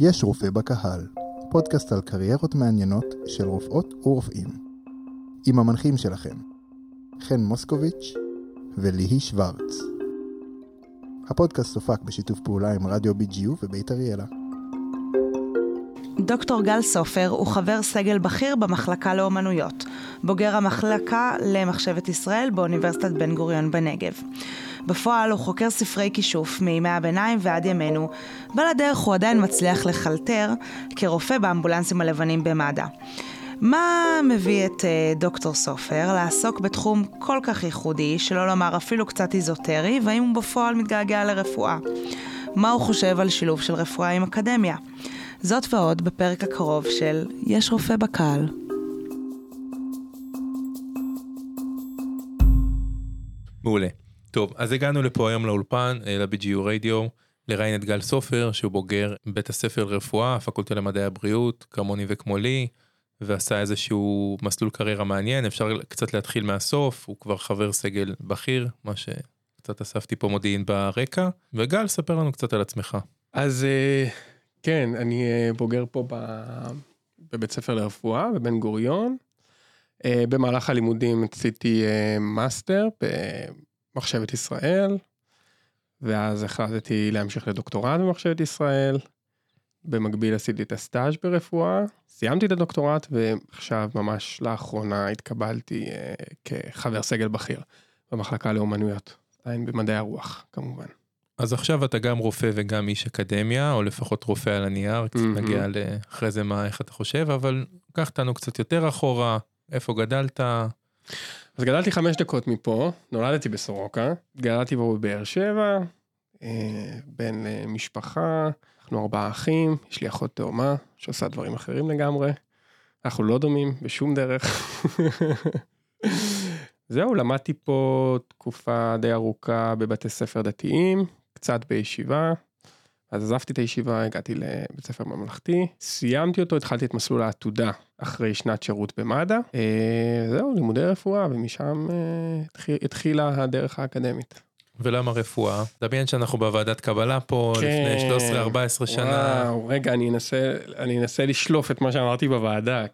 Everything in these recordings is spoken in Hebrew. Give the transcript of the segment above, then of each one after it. יש רופא בקהל, פודקאסט על קריירות מעניינות של רופאות ורופאים. עם המנחים שלכם, חן מוסקוביץ' וליהי שוורץ. הפודקאסט סופק בשיתוף פעולה עם רדיו BGU ובית אריאלה. דוקטור גל סופר הוא חבר סגל בכיר במחלקה לאומנויות, בוגר המחלקה למחשבת ישראל באוניברסיטת בן גוריון בנגב. בפועל הוא חוקר ספרי כישוף מימי הביניים ועד ימינו, ועל הדרך הוא עדיין מצליח לחלטר כרופא באמבולנסים הלבנים במד"א. מה מביא את דוקטור סופר לעסוק בתחום כל כך ייחודי, שלא לומר אפילו קצת איזוטרי, והאם הוא בפועל מתגעגע לרפואה? מה הוא חושב על שילוב של רפואה עם אקדמיה? זאת ועוד בפרק הקרוב של יש רופא בקהל. מעולה. טוב, אז הגענו לפה היום לאולפן, ל-BGU רדיו, לראיין את גל סופר, שהוא בוגר בית הספר לרפואה, הפקולטה למדעי הבריאות, כמוני וכמו לי, ועשה איזשהו מסלול קריירה מעניין. אפשר קצת להתחיל מהסוף, הוא כבר חבר סגל בכיר, מה שקצת אספתי פה מודיעין ברקע. וגל, ספר לנו קצת על עצמך. אז כן, אני בוגר פה בבית ספר לרפואה, בבן גוריון. במהלך הלימודים עשיתי מאסטר במחשבת ישראל, ואז החלטתי להמשיך לדוקטורט במחשבת ישראל. במקביל עשיתי את הסטאז' ברפואה, סיימתי את הדוקטורט, ועכשיו ממש לאחרונה התקבלתי כחבר סגל בכיר במחלקה לאומנויות, עדיין במדעי הרוח כמובן. אז עכשיו אתה גם רופא וגם איש אקדמיה, או לפחות רופא על הנייר, קצת נגיע לאחרי זה מה, איך אתה חושב, אבל קח אותנו קצת יותר אחורה, איפה גדלת? אז גדלתי 5 דקות מפה, נולדתי בסורוקה, גדלתי בו בבאר שבע, בין משפחה, אנחנו 4 אחים, יש לי אחות תאומה, שעושה דברים אחרים לגמרי, אנחנו לא דומים בשום דרך. זהו, למדתי פה תקופה די ארוכה בבתי ספר דתיים, קצת בישיבה, אז עזבתי את הישיבה, הגעתי לבית ספר ממלכתי, סיימתי אותו, התחלתי את מסלול העתודה אחרי שנת שירות במד"א, זהו, לימודי רפואה, ומשם התחילה הדרך האקדמית. ולמה רפואה? דמיין שאנחנו בוועדת קבלה פה לפני 13-14 שנה. וואו, רגע, אני אנסה לשלוף את מה שאמרתי בוועדה.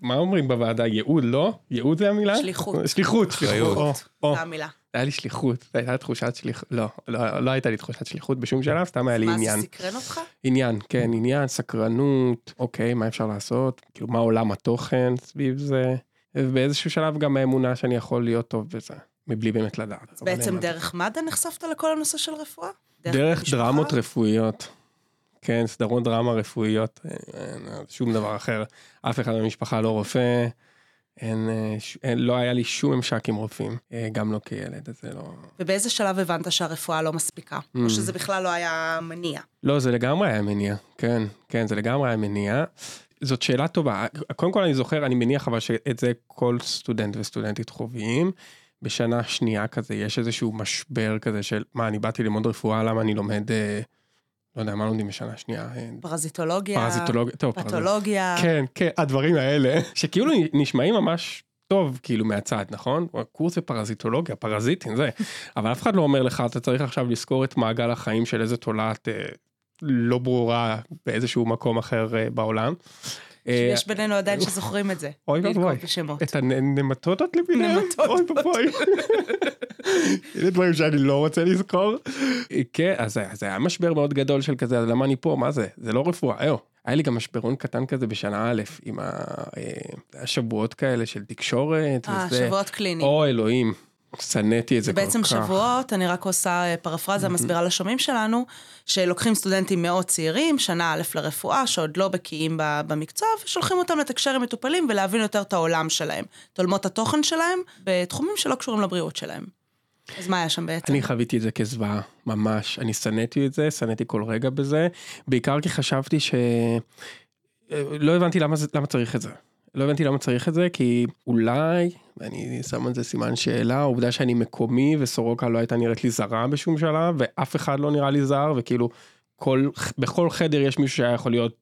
מה אומרים בוועדה? ייעוד, לא? ייעוד זה המילה? שליחות. שליחות. שליחות. זה המילה. היה לי שליחות, הייתה תחושת שליחות, לא הייתה לי תחושת שליחות בשום שלב, סתם היה לי עניין. מה, זה סקרן אותך? עניין, כן, עניין, סקרנות, אוקיי, מה אפשר לעשות? כאילו, מה עולם התוכן סביב זה? ובאיזשהו שלב גם האמונה שאני יכול להיות טוב בזה. מבלי באמת לדעת. אז בעצם דרך מד"א נחשפת לכל הנושא של רפואה? דרך דרמות רפואיות. כן, סדרות דרמה רפואיות. שום דבר אחר. אף אחד במשפחה לא רופא. לא היה לי שום ממשק עם רופאים. גם לא כילד, אז זה לא... ובאיזה שלב הבנת שהרפואה לא מספיקה? או שזה בכלל לא היה מניע? לא, זה לגמרי היה מניע. כן, כן, זה לגמרי היה מניע. זאת שאלה טובה. קודם כל אני זוכר, אני מניח אבל שאת זה כל סטודנט וסטודנטית חווים. בשנה שנייה כזה, יש איזשהו משבר כזה של, מה, אני באתי ללמוד רפואה, למה אני לומד, לא יודע, מה לומדים בשנה שנייה? פרזיטולוגיה, פתולוגיה. כן, כן, הדברים האלה, שכאילו נשמעים ממש טוב, כאילו מהצד, נכון? קורס בפרזיטולוגיה, פרזיטים, זה. אבל אף אחד לא אומר לך, אתה צריך עכשיו לזכור את מעגל החיים של איזה תולעת לא ברורה באיזשהו מקום אחר בעולם. יש בינינו עדיין שזוכרים את זה. אוי בבוי. את הנמטודות למיניהם? אוי בבוי. זה דברים שאני לא רוצה לזכור. כן, אז זה היה משבר מאוד גדול של כזה, אז למה אני פה? מה זה? זה לא רפואה. היה לי גם משברון קטן כזה בשנה א', עם השבועות כאלה של תקשורת. שבועות קליניים. או אלוהים. סנתי את זה כל כך. בעצם שבועות, אני רק עושה פרפרזה, מסבירה לשומעים שלנו, שלוקחים סטודנטים מאוד צעירים, שנה א' לרפואה, שעוד לא בקיאים במקצוע, ושולחים אותם לתקשר עם מטופלים, ולהבין יותר את העולם שלהם, תולמות התוכן שלהם, בתחומים שלא קשורים לבריאות שלהם. אז מה היה שם בעצם? אני חוויתי את זה כזוועה, ממש. אני סנתי את זה, סנתי כל רגע בזה, בעיקר כי חשבתי לא הבנתי למה צריך את זה. לא הבנתי למה צריך את זה, כי אולי, ואני שם את זה סימן שאלה, העובדה שאני מקומי, וסורוקה לא הייתה נראית לי זרה בשום שלב, ואף אחד לא נראה לי זר, וכאילו, בכל חדר יש מישהו שהיה יכול להיות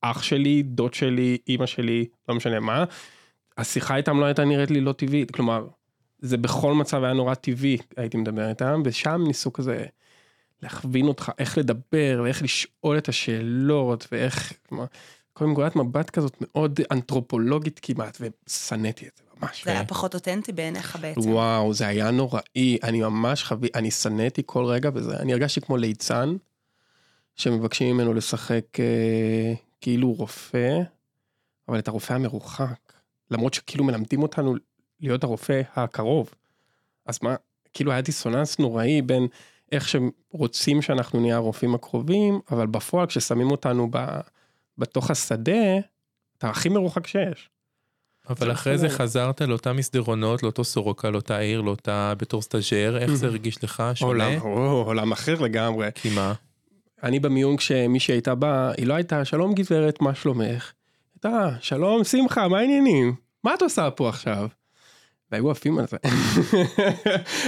אח שלי, דוד שלי, אמא שלי, לא משנה מה, השיחה איתם לא הייתה נראית לי לא טבעית, כלומר, זה בכל מצב היה נורא טבעי, הייתי מדבר איתם, ושם ניסו כזה להכווין אותך, איך לדבר, ואיך לשאול את השאלות, ואיך, כל מגולת מבט כזאת מאוד אנתרופולוגית כמעט, ושנאתי את זה ממש. זה היה פחות אותנטי בעיניך בעצם. וואו, זה היה נוראי, אני ממש אני שנאתי כל רגע בזה, אני הרגשתי כמו ליצן, שמבקשים ממנו לשחק כאילו רופא, אבל את הרופא המרוחק, למרות שכאילו מלמדים אותנו להיות הרופא הקרוב, אז מה, כאילו היה דיסוננס נוראי בין איך שרוצים שאנחנו נהיה הרופאים הקרובים, אבל בפועל כששמים אותנו בתוך השדה, אתה הכי מרוחק שיש. אבל אחרי זה חזרת לאותה מסדרונות, לאותו סורוקה, לאותה עיר, לאותה בתור סטאג'ר, איך זה הרגיש לך? שונה? עולם אחר לגמרי. כי מה? אני במיון כשמי שהייתה באה, היא לא הייתה, שלום גברת, מה שלומך? הייתה, שלום שמחה, מה העניינים? מה את עושה פה עכשיו? והיו עפים על זה.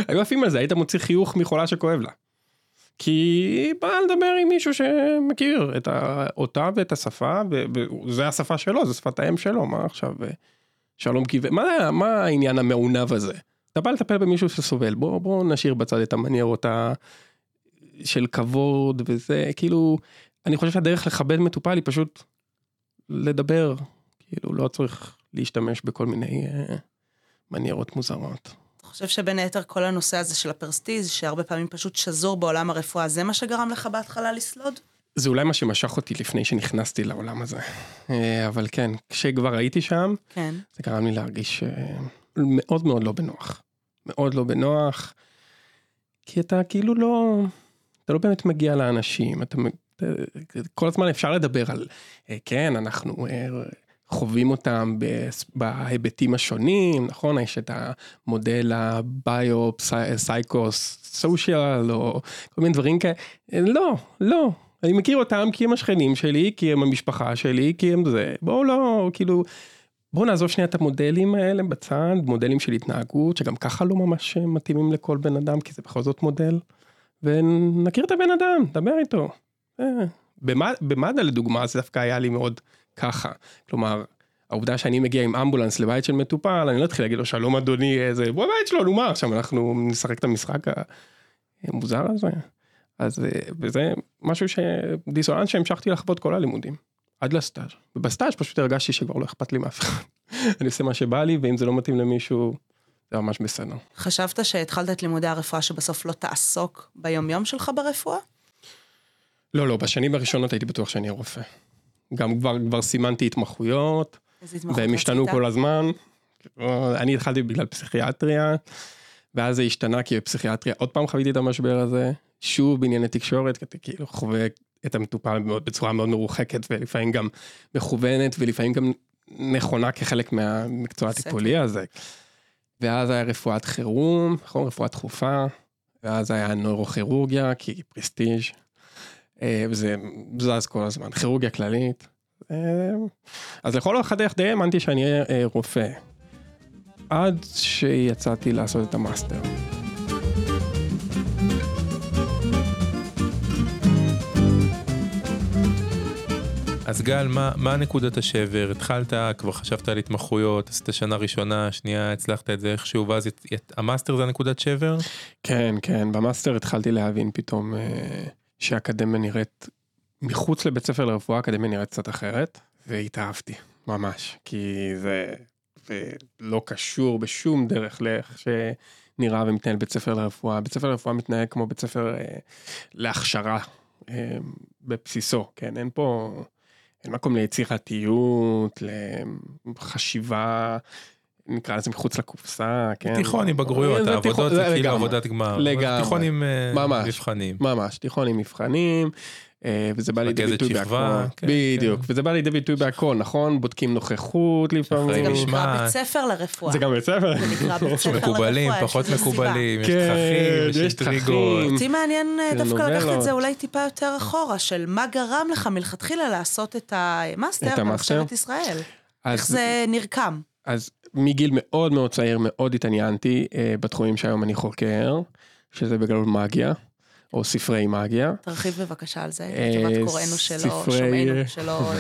היו עפים על זה, היית מוציא חיוך מחולה שכואב לה. כי היא באה לדבר עם מישהו שמכיר אותה ואת השפה, וזה השפה שלו, זה שפת האם שלו, מה עכשיו? שלום גברת, מה העניין המעונב הזה? אתה בא לטפל במישהו שסובל, בוא נשאיר בצד את המניירות של כבוד וזה, כאילו, אני חושב שהדרך לכבד מטופל היא פשוט לדבר, כאילו לא צריך להשתמש בכל מיני מניירות מוזרות. אתה חושב שבין היתר כל הנושא הזה של הפרסטיז, שהרבה פעמים פשוט שזור בעולם הרפואה, זה מה שגרם לך בהתחלה לסלוד? זה אולי מה שמשך אותי לפני שנכנסתי לעולם הזה, אבל כן, כשכבר הייתי שם, כן. זה גרם לי להרגיש מאוד מאוד לא בנוח, מאוד לא בנוח, כי אתה כאילו לא, אתה לא באמת מגיע לאנשים, כל הזמן אפשר לדבר על, כן, אנחנו חווים אותם בהיבטים השונים, נכון? יש את המודל הביו, סייקו, סושיאל, או כל מיני דברים כאלה, לא, לא, אני מכיר אותם כי הם השכנים שלי, כי הם המשפחה שלי, כי הם זה, בואו לא, כאילו, בואו נעזוב שנייה את המודלים האלה בצד, מודלים של התנהגות, שגם ככה לא ממש מתאימים לכל בן אדם, כי זה בכל זאת מודל, ונכיר את הבן אדם, דבר איתו. במד"א לדוגמה, זה דווקא היה לי מאוד ככה. כלומר, העובדה שאני מגיע עם אמבולנס לבית של מטופל, אני לא אתחיל להגיד לו, שלום אדוני, איזה, בוא הבית שלו, נאמר, עכשיו אנחנו נשחק את המשחק המוזר הזה. אז זה משהו שדיסוננס שהמשכתי לחוות כל הלימודים. עד לסטאז', ובסטאז' פשוט הרגשתי שכבר לא אכפת לי מאף אחד. אני עושה מה שבא לי, ואם זה לא מתאים למישהו, זה ממש בסדר. חשבת שהתחלת את לימודי הרפואה שבסוף לא תעסוק ביום-יום שלך ברפואה? לא, לא, בשנים הראשונות הייתי בטוח שאני רופא. גם כבר סימנתי התמחויות, והם השתנו כל הזמן. אני התחלתי בגלל פסיכיאטריה, ואז זה השתנה כי בפסיכיאטריה, עוד פעם חוויתי את המשבר הזה, שוב בענייני תקשורת, כאילו חווה את המטופל בצורה מאוד מרוחקת, ולפעמים גם מכוונת, ולפעמים גם נכונה כחלק מהמקצוע הטיפולי הזה. ואז היה רפואת חירום, רפואת דחופה, ואז היה נוירוכירורגיה, כי פרסטיז' וזה זז כל הזמן, כירורגיה כללית. אז לכל אחד דרך די אמנתי שאני אהיה רופא, עד שיצאתי לעשות את המאסטר. אז גל, מה נקודת השבר? התחלת, כבר חשבת על התמחויות, עשית שנה ראשונה, שנייה, הצלחת את זה איכשהו, ואז המאסטר זה נקודת שבר? כן, כן, במאסטר התחלתי להבין פתאום שהאקדמיה נראית, מחוץ לבית ספר לרפואה, האקדמיה נראית קצת אחרת, והתאהבתי, ממש, כי זה לא קשור בשום דרך לאיך שנראה ומתנהל בית ספר לרפואה, בית ספר לרפואה מתנהל כמו בית ספר להכשרה, בבסיסו, כן, אין פה, אין מקום ליצירתיות, לחשיבה, נקרא לזה מחוץ לקופסה, כן. תיכונים בגרויות, העבודות זה כאילו עבודת גמר. לגמרי. תיכונים מבחנים. ממש, תיכונים מבחנים, וזה בא לידי ביטוי בהכל. בדיוק, וזה בא לידי ביטוי בהכל, נכון? בודקים נוכחות לפעמים. זה גם נקרא בית ספר לרפואה. זה גם בית ספר. זה נקרא בית ספר לרפואה. מקובלים, פחות מקובלים, יש תככים, יש טריגות. אותי מעניין דווקא לקחת את זה אולי טיפה יותר אחורה, של מה גרם לך מלכתחילה לעשות את המאסטר במכללת ישראל. איך זה נרקם? אז מגיל מאוד מאוד צעיר, מאוד התעניינתי בתחומים שהיום אני חוקר, שזה בגלל מגיה, או ספרי מגיה. תרחיב בבקשה על זה, לטובת קוראינו שלא, שומענו שלא.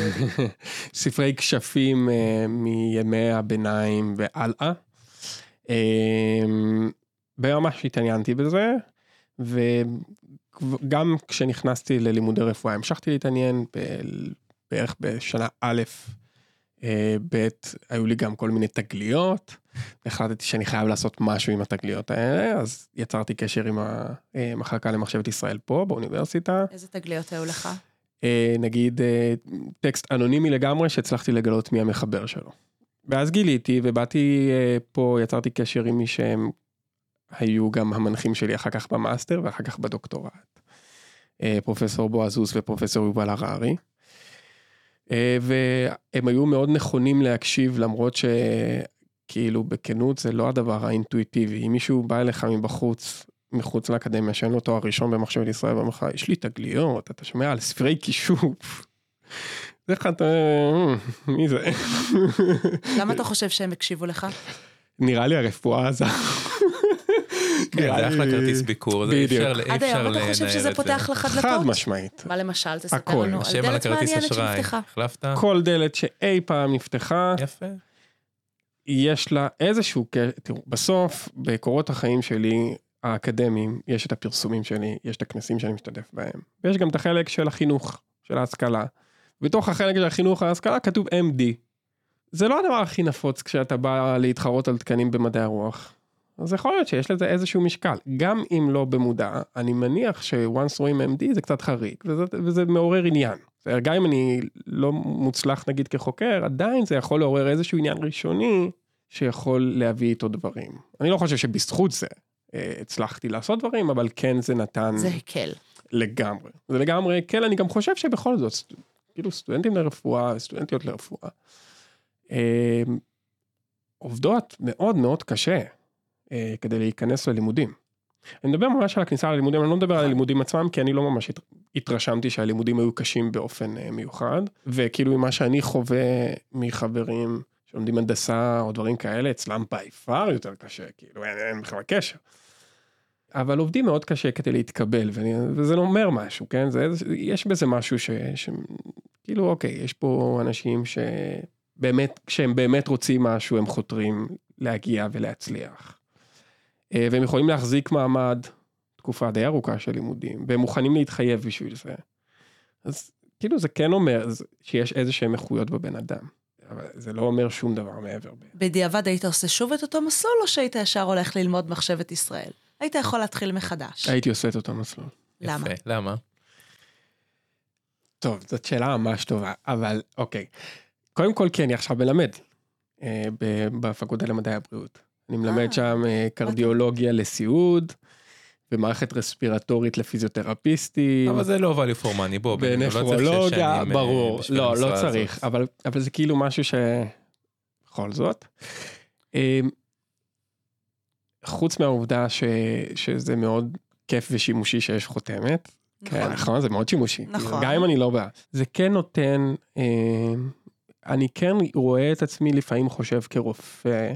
ספרי כשפים מימי הביניים והלאה. וממש התעניינתי בזה, וגם כשנכנסתי ללימודי רפואה, המשכתי להתעניין, בערך בשנה א', ב', היו לי גם כל מיני תגליות, החלטתי שאני חייב לעשות משהו עם התגליות האלה, אז יצרתי קשר עם המחלקה למחשבת ישראל פה, באוניברסיטה. איזה תגליות היו לך? נגיד טקסט אנונימי לגמרי, שהצלחתי לגלות מי המחבר שלו. ואז גיליתי, ובאתי פה, יצרתי קשר עם מי שהם היו גם המנחים שלי, אחר כך במאסטר, ואחר כך בדוקטורט. פרופסור בועזוס ופרופסור יובל הררי. והם היו מאוד נכונים להקשיב, למרות שכאילו בכנות זה לא הדבר האינטואיטיבי. אם מישהו בא אליך מבחוץ, מחוץ לאקדמיה, שאין לו תואר ראשון במחשבת ישראל, ואומר לך, יש לי תגליות, אתה שומע על ספרי קישוף. זה אחד, מי זה? למה אתה חושב שהם הקשיבו לך? נראה לי הרפואה הזו. כן, זה אחלה כרטיס ביקור, זה אפשר לנהל את זה. עד היום אתה חושב שזה פותח לך דלתות? חד משמעית. מה למשל, תספר לנו על דלת מעניינת שנפתחה. כל דלת שאי פעם נפתחה. יפה. יש לה איזשהו, תראו, בסוף, בקורות החיים שלי, האקדמיים, יש את הפרסומים שלי, יש את הכנסים שאני משתתף בהם, ויש גם את החלק של החינוך, של ההשכלה. בתוך החלק של החינוך ההשכלה כתוב MD. זה לא הדבר הכי נפוץ כשאתה בא להתחרות על תקנים במדעי הרוח. אז יכול להיות שיש לזה איזשהו משקל. גם אם לא במודע, אני מניח ש-once רואים MD זה קצת חריג, וזה מעורר עניין. גם אם אני לא מוצלח נגיד כחוקר, עדיין זה יכול לעורר איזשהו עניין ראשוני, שיכול להביא איתו דברים. אני לא חושב שבזכות זה הצלחתי לעשות דברים, אבל כן זה נתן... זה הקל. לגמרי. זה לגמרי הקל, אני גם חושב שבכל זאת, כאילו סטודנטים לרפואה, סטודנטיות לרפואה, עובדות מאוד מאוד קשה, כדי להיכנס ללימודים. אני מדבר ממש על הכניסה ללימודים, אני לא מדבר על הלימודים עצמם, כי אני לא ממש התרשמתי שהלימודים היו קשים באופן מיוחד, וכאילו מה שאני חווה מחברים שלומדים הנדסה או דברים כאלה, אצלם בעיפר יותר קשה, כאילו אין בכלל קשר. אבל עובדים מאוד קשה כדי להתקבל, וזה לא אומר משהו, כן? יש בזה משהו כאילו, אוקיי, יש פה אנשים שהם באמת רוצים משהו, הם חותרים להגיע ולהצליח. והם יכולים להחזיק מעמד תקופה די ארוכה של לימודים, והם מוכנים להתחייב בשביל זה. אז כאילו זה כן אומר שיש איזה שהם מחויות בבן אדם. אבל זה לא אומר שום דבר מעבר. בדיעבד היית עושה שוב את אותו מסלול, או שהיית ישר הולך ללמוד מחשבת ישראל? היית יכול להתחיל מחדש. הייתי עושה את אותו מסלול. למה? יפה, למה? טוב, זאת שאלה ממש טובה, אבל אוקיי. קודם כל כן, אני עכשיו מלמד, בפקולטה למדעי הבריאות. אני מלמד שם קרדיולוגיה לסיעוד, ומערכת רספירטורית לפיזיותרפיסטים. אבל זה לא ואלי פורמני, בוא. בנפרולוגיה, ברור. לא, לא צריך. אבל זה כאילו משהו ש... בכל זאת. חוץ מהעובדה שזה מאוד כיף ושימושי שיש חותמת. נכון, זה מאוד שימושי. גם אם אני לא בא. זה כן נותן... אני כן רואה את עצמי לפעמים חושב כרופא,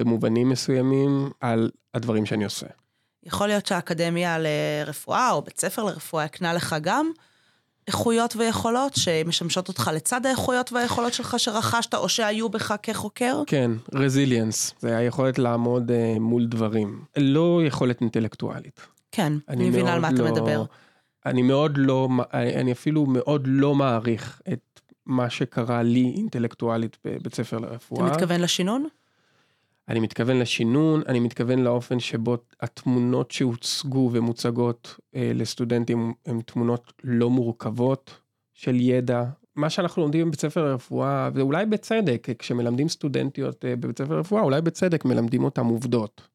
במובנים מסוימים, על הדברים שאני עושה. יכול להיות שהאקדמיה לרפואה, או בית ספר לרפואה, הקנה לך גם איכויות ויכולות, שמשמשות אותך לצד האיכויות והיכולות שלך, שרכשת או שהיו בך כחוקר? כן, רזיליאנס. זה היכולת לעמוד מול דברים. לא יכולת אינטלקטואלית. כן, אני מבינה על מה אתה מדבר. אני אפילו מאוד לא מעריך את מה שקרה לי אינטלקטואלית בבית ספר לרפואה. אתה מתכוון לשינון? אני מתכוון לשינון, אני מתכוון לאופן שבו התמונות שהוצגו ומוצגות לסטודנטים הן תמונות לא מורכבות של ידע. מה שאנחנו לומדים בבית ספר לרפואה, ואולי בצדק, כשמלמדים סטודנטיות בבית ספר לרפואה, אולי בצדק מלמדים אותם עובדות.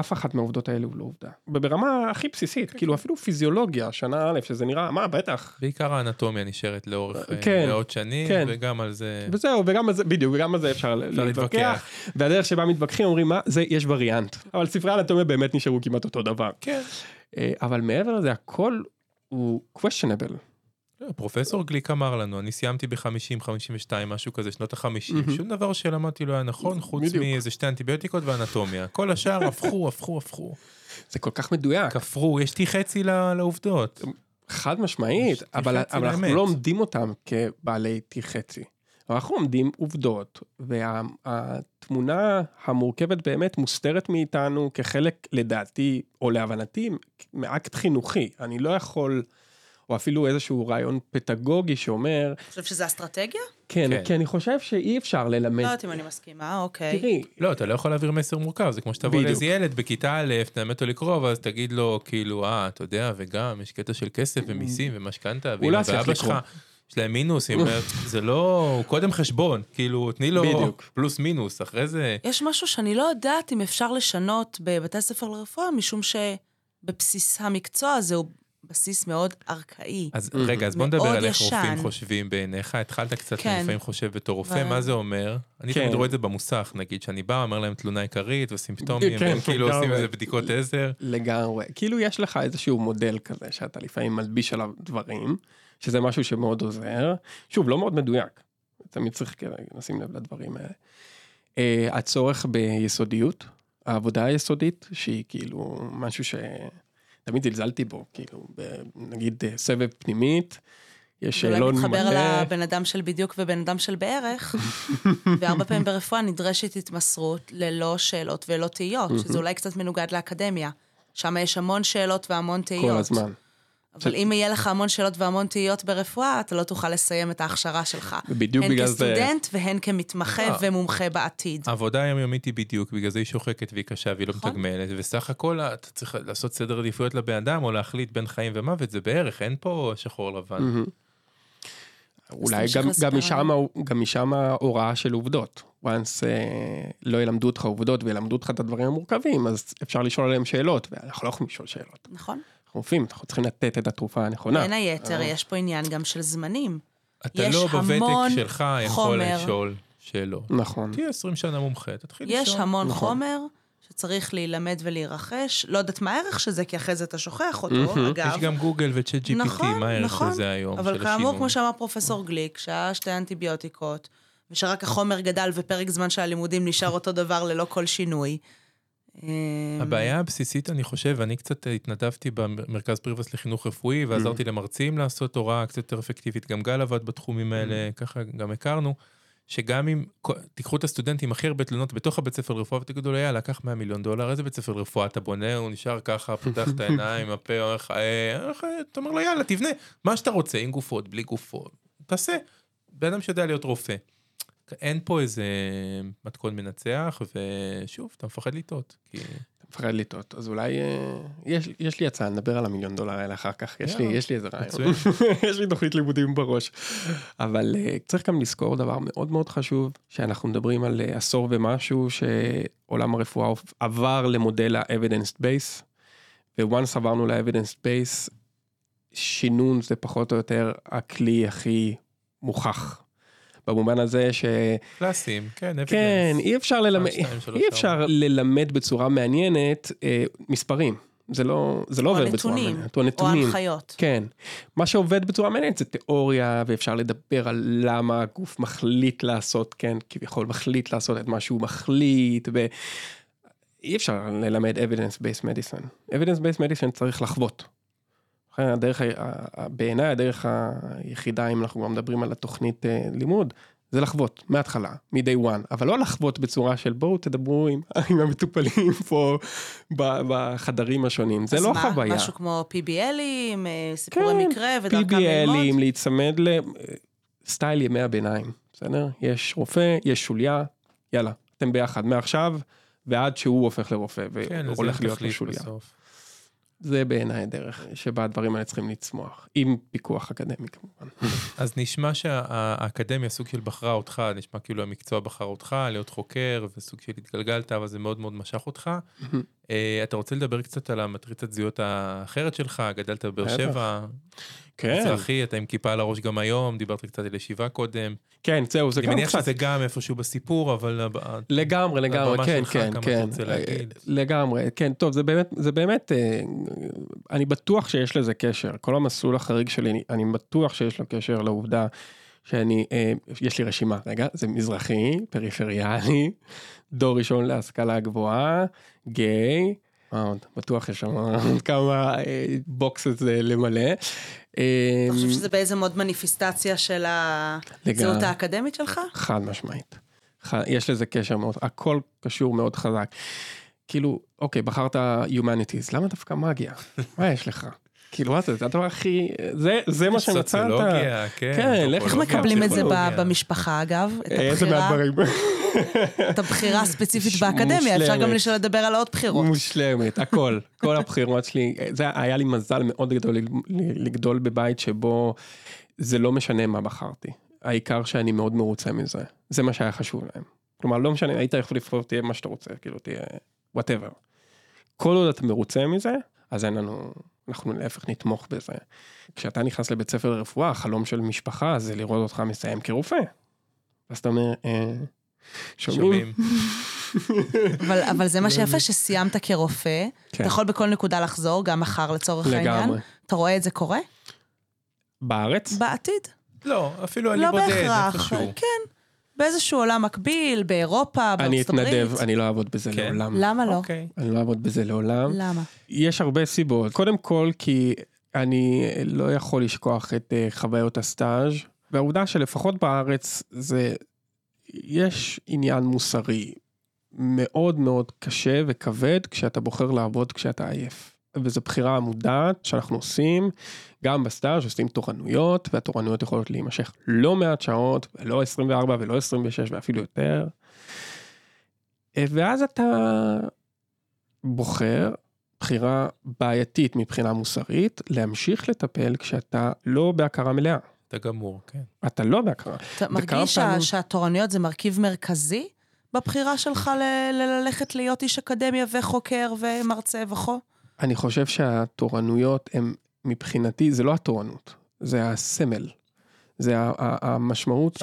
אף אחת מהעובדות האלה הוא לא עובדה. ברמה הכי בסיסית, כאילו אפילו פיזיולוגיה, שנה א', שזה נראה, מה, בטח. בעיקר האנטומיה נשארת לאורך מאות שנים, וגם על זה... וזהו, וגם על זה, בדיוק, וגם על זה אפשר להתווכח. והדרך שבה מתווכחים אומרים, מה, זה יש וריאנט. אבל ספרי האנטומיה באמת נשארו כמעט אותו דבר. כן. אבל מעבר לזה, הכל הוא questionable. פרופסור גליק אמר לנו, אני סיימתי ב-50, 52, משהו כזה, שנות ה-50, שום דבר שלמדתי לא היה נכון, חוץ מאיזה שתי אנטיביוטיקות ואנטומיה. כל השאר הפכו. זה כל כך מדויק. כפרו, יש לי חצי לעובדות. חד משמעית, אבל אנחנו לא עומדים אותם כבעלי תי חצי. אנחנו עומדים עובדות, והתמונה המורכבת באמת מוסתרת מאיתנו כחלק לדעתי או להבנתי מאקט חינוכי. אני לא יכול, או אפילו איזשהו רעיון פדגוגי שאומר... אני חושב שזה אסטרטגיה? כן, כי אני חושב שאי אפשר ללמד. לא יודעת אם אני מסכימה, אוקיי. תראי. לא, אתה לא יכול להעביר מסר מורכב, זה כמו שתבוא לאיזה ילד בכיתה א', תלמד אותו לקרוא, ואז תגיד לו, כאילו, אתה יודע, וגם יש קטע של כסף ומיסים ומשכנתה, ואמא ואבא שלך, יש להם מינוס, זה לא, הוא קודם חשבון, כאילו, תני לו פלוס מינוס, אחרי זה... יש משהו שאני לא יודעת אם אפשר לשנות בבתי הספר לרפואה, משום שבבסיס המקצוע הזה הוא בסיס מאוד ארכאי. אז רגע, אז בוא נדבר על איך רופאים חושבים בעיניך. התחלת קצת לפעמים חושב בתור רופא, מה זה אומר? אני תמיד רואה את זה במוסך, נגיד, שאני בא, אומר להם תלונה עיקרית וסימפטומים, הם כאילו עושים איזה בדיקות עזר. לגמרי. כאילו יש לך איזשהו מודל כזה, שאתה לפעמים מלביש עליו דברים, שזה משהו שמאוד עוזר. שוב, לא מאוד מדויק. תמיד צריך לשים לב לדברים האלה. הצורך ביסודיות, העבודה היסודית, שהיא כאילו משהו ש... תמיד זלזלתי בו, כאילו, נגיד סבב פנימית, יש שאלון מלא. אולי מתחבר לבן אדם של בדיוק ובן אדם של בערך, וארבע פעמים ברפואה נדרשת התמסרות ללא שאלות ולא תהיות, שזה אולי קצת מנוגד לאקדמיה, שם יש המון שאלות והמון תהיות. כל הזמן. אבל אם יהיה לך המון שאלות והמון תהיות ברפואה, אתה לא תוכל לסיים את ההכשרה שלך. הן כסטודנט והן כמתמחה ומומחה בעתיד. העבודה היומיומית היא בדיוק, בגלל זה היא שוחקת והיא קשה והיא לא מתגמלת, וסך הכל אתה צריך לעשות סדר עדיפויות לבן אדם, או להחליט בין חיים ומוות, זה בערך, אין פה שחור לבן. אולי גם משם ההוראה של עובדות. once לא ילמדו אותך עובדות, וילמדו אותך את הדברים המורכבים, אז אפשר לשאול עליהם שאלות, ואנחנו לא יכולים לשאול שאלות. נכון. רופאים, אנחנו צריכים לתת את התרופה הנכונה. בין היתר, יש פה עניין גם של זמנים. אתה לא בוותק שלך יכול לשאול שאלות. נכון. תהיה 20 שנה מומחה, תתחיל לשאול. יש המון חומר שצריך להילמד ולהירחש. לא יודעת מה הערך שזה, כי אחרי זה אתה שוכח אותו, אגב. יש גם גוגל וצ'אט GPT, מה הערך שזה היום. אבל כאמור, כמו שאמר פרופסור גליק, שהיה שתי אנטיביוטיקות, ושרק החומר גדל ופרק זמן של הלימודים נשאר אותו דבר ללא כל שינוי. הבעיה הבסיסית, אני חושב, אני קצת התנדבתי במרכז פריבס לחינוך רפואי, ועזרתי למרצים לעשות הוראה קצת יותר אפקטיבית, גם גל עבד בתחומים האלה, ככה גם הכרנו, שגם אם תיקחו את הסטודנטים הכי הרבה תלונות בתוך הבית ספר לרפואה, ותגידו לו, יאללה, לקח $100 מיליון, איזה בית ספר לרפואה אתה בונה, הוא נשאר ככה, פותח את העיניים, הפה, אתה אומר לו, יאללה, תבנה, מה שאתה רוצה, עם גופות, בלי גופות, תעשה, בן אדם שיודע להיות רופא. אין פה איזה מתכון מנצח, ושוב, אתה מפחד לטעות. אתה מפחד לטעות, אז אולי, יש לי הצעה, נדבר על $1 מיליון האלה אחר כך, יש לי איזה רעיון, יש לי תוכנית לימודים בראש, אבל צריך גם לזכור דבר מאוד מאוד חשוב, שאנחנו מדברים על עשור ומשהו, שעולם הרפואה עבר למודל ה-evidence base, ו-once עברנו ל-evidence base, שינון זה פחות או יותר הכלי הכי מוכח, במובן הזה ש... קלאסיים, כן. כן, אי אפשר ללמד בצורה מעניינת מספרים. זה לא עובד בצורה מעניינת. או נתונים. או הנחיות. כן. מה שעובד בצורה מעניינת זה תיאוריה, ואפשר לדבר על למה הגוף מחליט לעשות, כן, כביכול מחליט לעשות את מה שהוא מחליט, ואי אפשר ללמד evidence-based medicine. evidence-based medicine צריך לחוות. הדרך, בעיניי הדרך היחידה, אם אנחנו גם מדברים על התוכנית לימוד, זה לחוות, מההתחלה, מ-day one, אבל לא לחוות בצורה של בואו תדברו עם המטופלים פה בחדרים השונים, זה לא חוויה. משהו כמו PBLים, סיפורי מקרה ודרכה ללמוד? PBLים, להצמד לסטייל ימי הביניים, בסדר? יש רופא, יש שוליה, יאללה, אתם ביחד מעכשיו, ועד שהוא הופך לרופא, והולך להיות לשוליה. זה בעיניי דרך שבה הדברים האלה צריכים לצמוח, עם פיקוח אקדמי כמובן. אז נשמע שהאקדמיה סוג של בחרה אותך, נשמע כאילו המקצוע בחרה אותך, להיות חוקר וסוג של התגלגלת, אבל זה מאוד מאוד משך אותך. אתה רוצה לדבר קצת על המטריצת זיהויות האחרת שלך, גדלת בבאר שבע, מזרחי, אתה עם כיפה על הראש גם היום, דיברת קצת על ישיבה קודם. כן, זהו, זה גם קצת. אני מניח שזה גם איפשהו בסיפור, אבל... לגמרי, כן, כן, כן. לגמרי, כן, טוב, זה באמת, אני בטוח שיש לזה קשר, כל המסלול החריג שלי, אני בטוח שיש לו קשר לעובדה, שאני, יש לי רשימה, רגע, זה מזרחי, פריפריאלי, דור ראשון להשכלה גבוהה, גיי, בטוח יש שם כמה בוקסות למלא. אתה חושב שזה באיזה מאוד מניפיסטציה של הזהות האקדמית שלך? חד משמעית. יש לזה קשר מאוד, הכל קשור מאוד חזק. כאילו, אוקיי, בחרת Humanities, למה דווקא מגיה? מה יש לך? כאילו, מה זה הדבר הכי, זה מה שמצאת. סוציולוגיה, כן. איך מקבלים את זה במשפחה, אגב? איזה מהדברים. את הבחירה הספציפית באקדמיה, אפשר גם לדבר על עוד בחירות. מושלמת, הכל. כל הבחירות שלי, זה היה לי מזל מאוד גדול לגדול בבית שבו זה לא משנה מה בחרתי. העיקר שאני מאוד מרוצה מזה. זה מה שהיה חשוב להם. כלומר, לא משנה, היית יכול לבחור, תהיה מה שאתה רוצה, כאילו, תהיה whatever. כל עוד אתה מרוצה מזה, אז אנחנו להפך נתמוך בזה. כשאתה נכנס לבית ספר לרפואה, החלום של משפחה זה לראות אותך מסיים כרופא. אז אתה אומר, שומעים. אבל זה מה שיפה, שסיימת כרופא, אתה יכול בכל נקודה לחזור, גם מחר לצורך העניין. אתה רואה את זה קורה? בארץ? בעתיד. לא, אפילו אני בודד. לא בהכרח, כן. באיזשהו עולם מקביל, באירופה, בארצות הברית. אני אתנדב, אני לא אעבוד בזה לעולם. למה לא? אני לא אעבוד בזה לעולם. למה? יש הרבה סיבות. קודם כל, כי אני לא יכול לשכוח את חוויות הסטאז', והעובדה שלפחות בארץ, יש עניין מוסרי מאוד מאוד קשה וכבד, כשאתה בוחר לעבוד כשאתה עייף. וזו בחירה מודעת שאנחנו עושים, גם בסטאז' עושים תורנויות, והתורנויות יכולות להימשך לא מעט שעות, ולא 24 ולא 26 ואפילו יותר. ואז אתה בוחר בחירה בעייתית מבחינה מוסרית, להמשיך לטפל כשאתה לא בהכרה מלאה. אתה גמור, כן. אתה לא בהכרה. אתה מרגיש שהתורנויות זה מרכיב מרכזי בבחירה שלך ללכת להיות איש אקדמיה וחוקר ומרצה וכו? אני חושב שהתורנויות הם מבחינתי, זה לא התורנות, זה הסמל, זה המשמעות,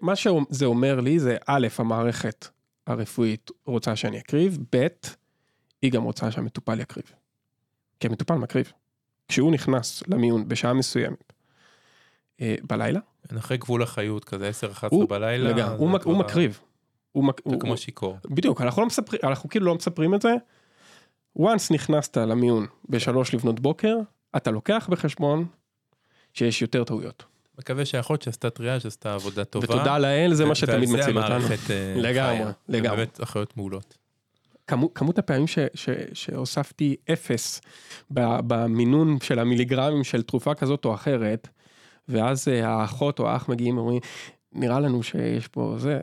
מה שזה אומר לי זה א', המערכת הרפואית רוצה שאני אקריב, ב', היא גם רוצה שהמטופל יקריב, כי המטופל מקריב, כשהוא נכנס למיון בשעה מסוימת, בלילה. אחרי גבול החיות כזה, 10-11 בלילה. הוא מקריב. זה כמו שיקור. בדיוק, אנחנו כאילו לא מספרים את זה, once נכנסת למיון ב3:00 לפנות בוקר, אתה לוקח בחשבון שיש יותר טעויות. מקווה שהאחות שעשתה טריאז' עשתה עבודה טובה. ותודה לאל, זה מה שתמיד מציל אותנו. לגמרי. באמת אחיות מעולות. כמות הפעמים שהוספתי 0 במינון של המיליגרמים של תרופה כזאת או אחרת, ואז האחות או האח מגיעים ואומרים, נראה לנו שיש פה זה.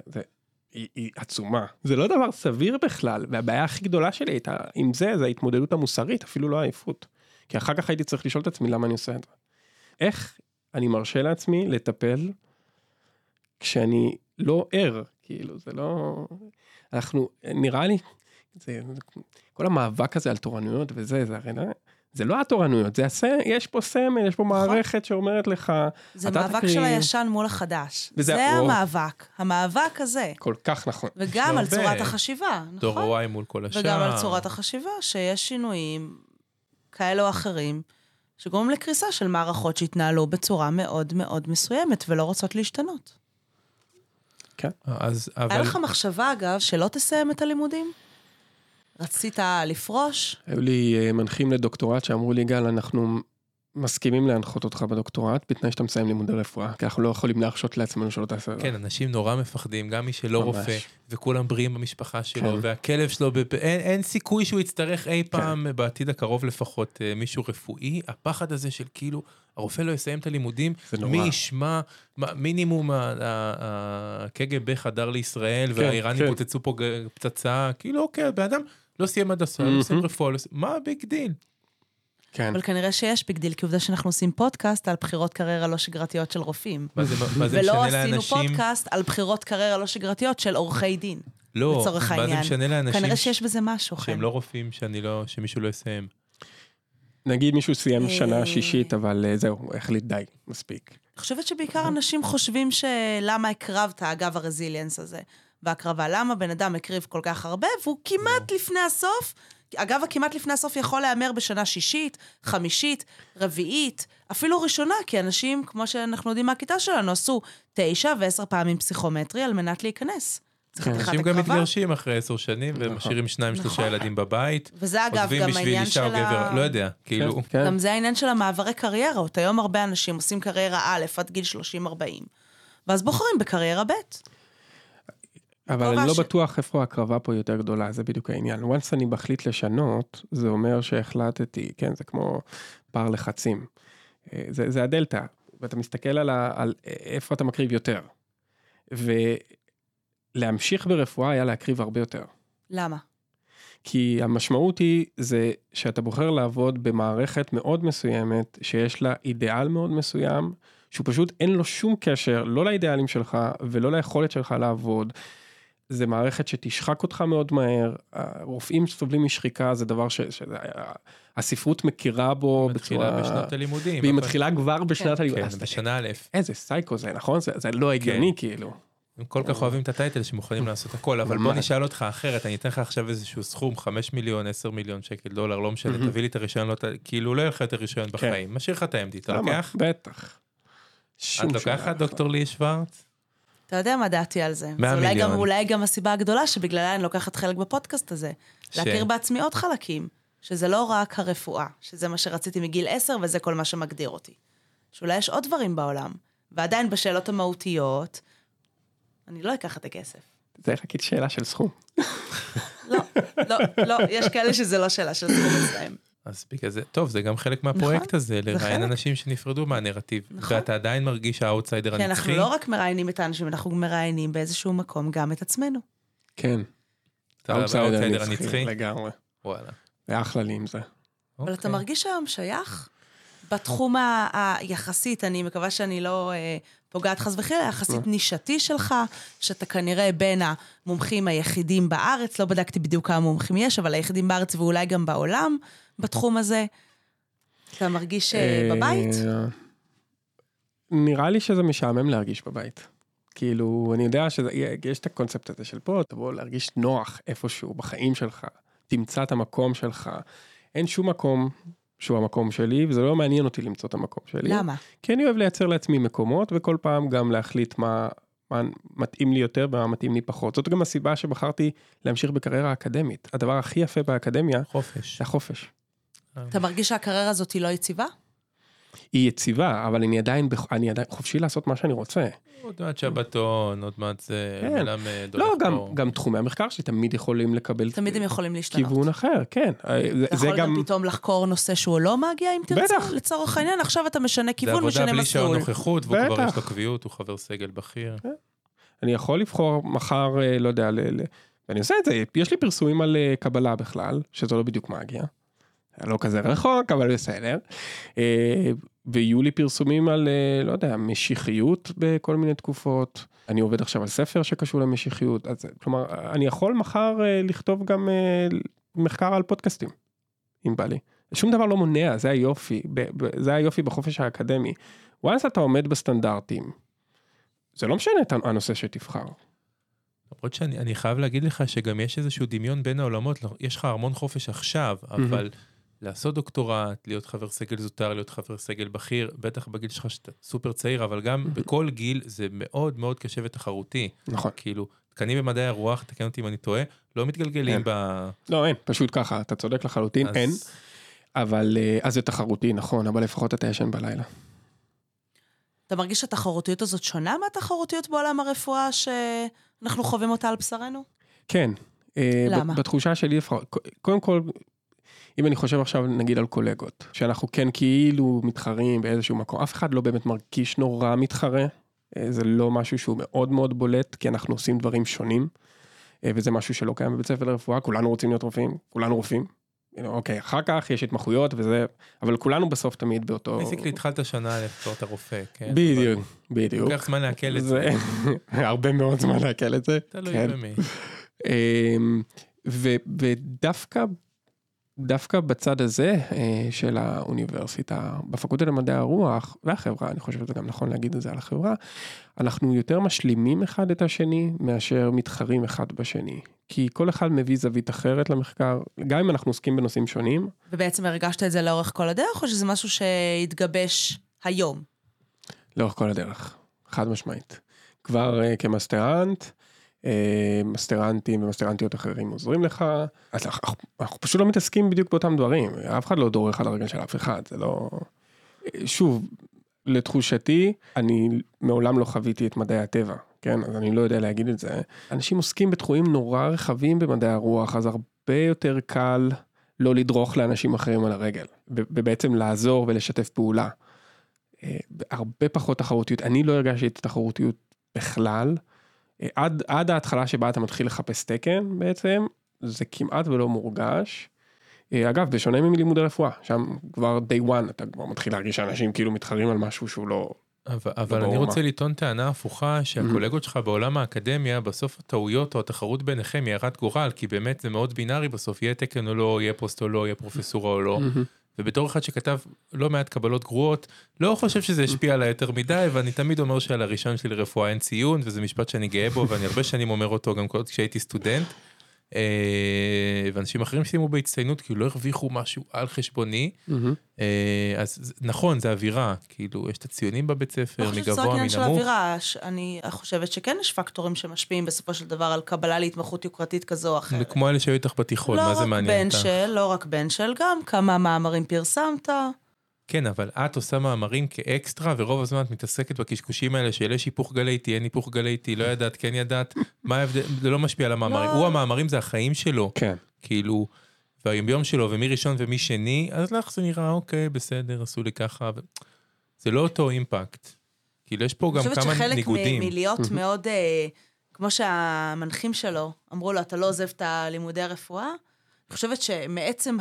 היא עצומה. זה לא דבר סביר בכלל, והבעיה הכי גדולה שלי הייתה, עם זה ההתמודדות המוסרית, אפילו לא העיפות. כי אחר כך הייתי צריך לשאול את עצמי, למה אני עושה את זה? איך אני מרשה לעצמי לטפל, כשאני לא ער, כאילו, זה לא... אנחנו, נראה לי, כל המאבק הזה על תורנויות וזה, זה הרי... זה לא התורנויות, יש פה סמל, יש פה מערכת שאומרת לך... זה מאבק של הישן מול החדש. זה המאבק, המאבק הזה. כל כך נכון. וגם על צורת החשיבה, נכון? דור וואי מול כל השאר. וגם על צורת החשיבה, שיש שינויים כאלה או אחרים, שגורמים לקריסה של מערכות שהתנהלו בצורה מאוד מאוד מסוימת, ולא רוצות להשתנות. כן. היה לך מחשבה, אגב, שלא תסיים את הלימודים? רצית לפרוש? היו לי מנחים לדוקטורט שאמרו לי, גל, אנחנו מסכימים להנחות אותך בדוקטורט, בתנאי שאתה מסיים לימודי רפואה, כי אנחנו לא יכולים להרשות לעצמנו שלא תעשה את זה. כן, אנשים נורא מפחדים, גם מי שלא רופא, וכולם בריאים במשפחה שלו, והכלב שלו, אין סיכוי שהוא יצטרך אי פעם, בעתיד הקרוב לפחות, מישהו רפואי, הפחד הזה של כאילו, הרופא לא יסיים את הלימודים, מי ישמע, מינימום הקג"ב חדר לישראל, והאיראנים פוצצו פה פצצה, כאילו, אוקיי, באדם לא סיים עד הסוף, לא סיים רפואה, מה ביג דיל? אבל כנראה שיש ביג דיל, כי עובדה שאנחנו עושים פודקאסט על בחירות קריירה לא שגרתיות של רופאים. ולא עשינו פודקאסט על בחירות קריירה לא שגרתיות של עורכי דין. לא, מה זה משנה לאנשים? כנראה שיש בזה משהו. שהם לא רופאים שמישהו לא יסיים. נגיד מישהו סיים שנה שישית, אבל זהו, החליט די, מספיק. אני חושבת שבעיקר אנשים חושבים שלמה הקרבת, אגב הרזיליאנס הזה, והקרבה, למה בן אדם הקריב כל כך הרבה, והוא כמעט לפני הסוף, אגב, כמעט לפני הסוף יכול להיאמר בשנה שישית, חמישית, רביעית, אפילו ראשונה, כי אנשים, כמו שאנחנו יודעים מהכיתה שלנו, עשו 9 ו10 פעמים פסיכומטרי על מנת להיכנס אנשים גם מתגרשים אחרי 10 שנים, ומשאירים 2-3 ילדים בבית, עוזבים בשביל אישה או גבר, לא יודע, כאילו. גם זה העניין של המעברי קריירות, היום הרבה אנשים עושים קריירה א' עד גיל 30-40, ואז בוחרים בקריירה ב'. אבל אני לא בטוח איפה הקרבה פה יותר גדולה, זה בדיוק העניין. once אני מחליט לשנות, זה אומר שהחלטתי, כן, זה כמו פער לחצים. זה הדלטה, ואתה מסתכל על איפה אתה מקריב יותר. להמשיך ברפואה היה להקריב הרבה יותר. למה? כי המשמעות היא זה שאתה בוחר לעבוד במערכת מאוד מסוימת, שיש לה אידיאל מאוד מסוים, שהוא פשוט אין לו שום קשר, לא לאידיאלים שלך ולא ליכולת שלך לעבוד. זה מערכת שתשחק אותך מאוד מהר, הרופאים שסובלים משחיקה, זה דבר שהספרות מכירה בו בצורה... היא מתחילה בשנת הלימודים. והיא מתחילה כבר בשנת הלימודים. כן, בשנה א'. איזה סייקו זה, נכון? זה לא הגיוני כאילו. הם כל כך אוהבים את הטייטל שמוכנים לעשות הכל, אבל בוא נשאל אותך אחרת, אני אתן לך עכשיו איזשהו סכום, 5 מיליון, $10 מיליון, לא משנה, תביא לי את הרישיון, כאילו לא ילך את הרישיון בחיים, משאיר לך את העמדי, אתה לוקח? בטח. את לוקחת, דוקטור לי שוורץ? אתה יודע מה דעתי על זה. 100 מיליון. אולי גם הסיבה הגדולה, שבגללה אני לוקחת חלק בפודקאסט הזה, להכיר בעצמי עוד חלקים, שזה לא רק הרפואה, שזה מה שרציתי מגיל 10, וזה כל מה שמגדיר אותי. שאולי יש עוד דברים בעולם, ועדיין בשאלות המהותיות, אני לא אקח את הכסף. זה היה להגיד שאלה של סכום. לא, לא, לא, יש כאלה שזה לא שאלה של סכום אצלהם. אז בגלל זה, טוב, זה גם חלק מהפרויקט הזה, לראיין אנשים שנפרדו מהנרטיב, ואתה עדיין מרגיש האאוטסיידר הנצחי. אנחנו לא רק מראיינים את האנשים, אנחנו מראיינים באיזשהו מקום גם את עצמנו. כן. אתה האאוטסיידר הנצחי? לגמרי. וואלה. ואחלה לי עם זה. אבל אתה מרגיש היום שייך? בתחום היחסית, אני מקווה שאני לא פוגעת חס וחילה, יחסית נישתי שלך, שאתה כנראה בין המומחים היחידים בארץ, לא בדקתי בדיוק כמה מומחים יש, אבל היחידים בארץ ואולי גם בעולם, בתחום הזה, אתה מרגיש בבית? נראה לי שזה משעמם להרגיש בבית. כאילו, אני יודע שיש את הקונספט הזה של פה, אתה בוא להרגיש נוח איפשהו בחיים שלך, תמצא את המקום שלך, אין שום מקום... שהוא המקום שלי, וזה לא מעניין אותי למצוא את המקום שלי. למה? כי אני אוהב לייצר לעצמי מקומות, וכל פעם גם להחליט מה מתאים לי יותר, ומה מתאים לי פחות. זאת גם הסיבה שבחרתי להמשיך בקריירה האקדמית. הדבר הכי יפה באקדמיה... חופש. זה החופש. אתה מרגיש שהקריירה הזאת היא לא יציבה? היא יציבה, אבל אני עדיין חופשי לעשות מה שאני רוצה. עוד מעט שבתון, עוד מעט זה... לא, גם תחומי המחקר שתמיד יכולים לקבל... תמיד הם יכולים להשתנות. כיוון אחר, כן. אתה יכול גם פתאום לחקור נושא שהוא לא מגיע, אם תרצה, לצורך העניין, עכשיו אתה משנה כיוון, משנה מסלול. זה עבודה בלי שהנוכחות, והוא כבר יש לו קביעות, הוא חבר סגל בכיר. אני יכול לבחור מחר, לא יודע, ואני עושה את זה, יש לי פרסומים על קבלה בכלל, שזה לא בדיוק מגיע. לא כזה רחוק, אבל בסדר. ויהיו לי פרסומים על, לא יודע, משיחיות בכל מיני תקופות. אני עובד עכשיו על ספר שקשור למשיחיות. אז, כלומר, אני יכול מחר לכתוב גם מחקר על פודקאסטים, אם בא לי. שום דבר לא מונע, זה היופי. זה היופי בחופש האקדמי. once אתה עומד בסטנדרטים, זה לא משנה את הנושא שתבחר. למרות שאני חייב להגיד לך שגם יש איזשהו דמיון בין העולמות. יש לך המון חופש עכשיו, אבל... לעשות דוקטורט, להיות חבר סגל זוטר, להיות חבר סגל בכיר, בטח בגיל שלך שאתה סופר צעיר, אבל גם בכל גיל זה מאוד מאוד קשה ותחרותי. נכון. כאילו, תקנים במדעי הרוח, תקן אותי אם אני טועה, לא מתגלגלים ב... לא, אין, פשוט ככה, אתה צודק לחלוטין, אין, אבל אז זה תחרותי, נכון, אבל לפחות אתה ישן בלילה. אתה מרגיש שהתחרותיות הזאת שונה מהתחרותיות בעולם הרפואה, שאנחנו חווים אותה על בשרנו? כן. למה? בתחושה שלי, קודם כל, אם אני חושב עכשיו, נגיד על קולגות, שאנחנו כן כאילו מתחרים באיזשהו מקום, אף אחד לא באמת מרגיש נורא מתחרה, זה לא משהו שהוא מאוד מאוד בולט, כי אנחנו עושים דברים שונים, וזה משהו שלא קיים בבית ספר לרפואה, כולנו רוצים להיות רופאים, כולנו רופאים, אוקיי, אחר כך יש התמחויות וזה, אבל כולנו בסוף תמיד באותו... ניסיק להתחלת שנה לפתור את הרופא, כן? בדיוק, בדיוק. לוקח זמן להקל את זה. הרבה מאוד זמן להקל את זה. תלוי במי. דווקא בצד הזה של האוניברסיטה, בפקולטה למדעי הרוח והחברה, אני חושב שזה גם נכון להגיד את זה על החברה, אנחנו יותר משלימים אחד את השני, מאשר מתחרים אחד בשני. כי כל אחד מביא זווית אחרת למחקר, גם אם אנחנו עוסקים בנושאים שונים. ובעצם הרגשת את זה לאורך כל הדרך, או שזה משהו שהתגבש היום? לאורך כל הדרך, חד משמעית. כבר כמאסטרנט, מסטרנטים ומסטרנטיות אחרים עוזרים לך, אז אנחנו פשוט לא מתעסקים בדיוק באותם דברים, אף אחד לא דורך על הרגל של אף אחד, זה לא... שוב, לתחושתי, אני מעולם לא חוויתי את מדעי הטבע, כן? אז אני לא יודע להגיד את זה. אנשים עוסקים בתחומים נורא רחבים במדעי הרוח, אז הרבה יותר קל לא לדרוך לאנשים אחרים על הרגל, ובעצם לעזור ולשתף פעולה. הרבה פחות תחרותיות, אני לא הרגשתי את התחרותיות בכלל, עד ההתחלה שבה אתה מתחיל לחפש תקן בעצם, זה כמעט ולא מורגש. אגב, בשונה מלימוד הרפואה, שם כבר day one, אתה כבר מתחיל להרגיש שאנשים כאילו מתחרים על משהו שהוא לא... אבל אני רוצה לטעון טענה הפוכה, שהקולגות שלך בעולם האקדמיה, בסוף הטעויות או התחרות ביניכם היא הרת גורל, כי באמת זה מאוד בינארי בסוף, יהיה תקן או לא, יהיה פוסט או לא, יהיה פרופסורה או לא. ובתור אחד שכתב לא מעט קבלות גרועות, לא חושב שזה השפיע עליי יותר מדי, ואני תמיד אומר שעל הראשון שלי לרפואה אין ציון, וזה משפט שאני גאה בו, ואני הרבה שנים אומר אותו גם כשהייתי סטודנט, ואנשים אחרים שימו בהצטיינות, כאילו לא הרוויחו משהו על חשבוני, אז נכון, זה אווירה, כאילו יש את הציונים בבית ספר, מגבוה, מנמוך. אני חושבת שזה עניין של אווירה, אני חושבת שכן יש פקטורים שמשפיעים בסופו של דבר על קבלה להתמחות יוקרתית כזו או אחרת. כמו אלה שהיו איתך בתיכון, מה זה מעניין אותך? לא רק בן של, גם כמה מאמרים פרסמת. כן, אבל את עושה מאמרים כאקסטרה, ורוב הזמן את מתעסקת בקשקושים האלה, שאלה שיפוך גלייתי, אין היפוך גלייתי, לא ידעת, כן ידעת, זה לא משפיע על המאמרים. הוא המאמרים, זה החיים שלו. כן. כאילו, והיום שלו, ומי ראשון ומי שני, אז לך זה נראה, אוקיי, בסדר, עשו לי ככה. זה לא אותו אימפקט. כאילו, יש פה גם כמה ניגודים. אני חושבת שחלק מלהיות מאוד, כמו שהמנחים שלו, אמרו לו, אתה לא עוזב את הלימודי הרפואה, אני חושבת שמעצם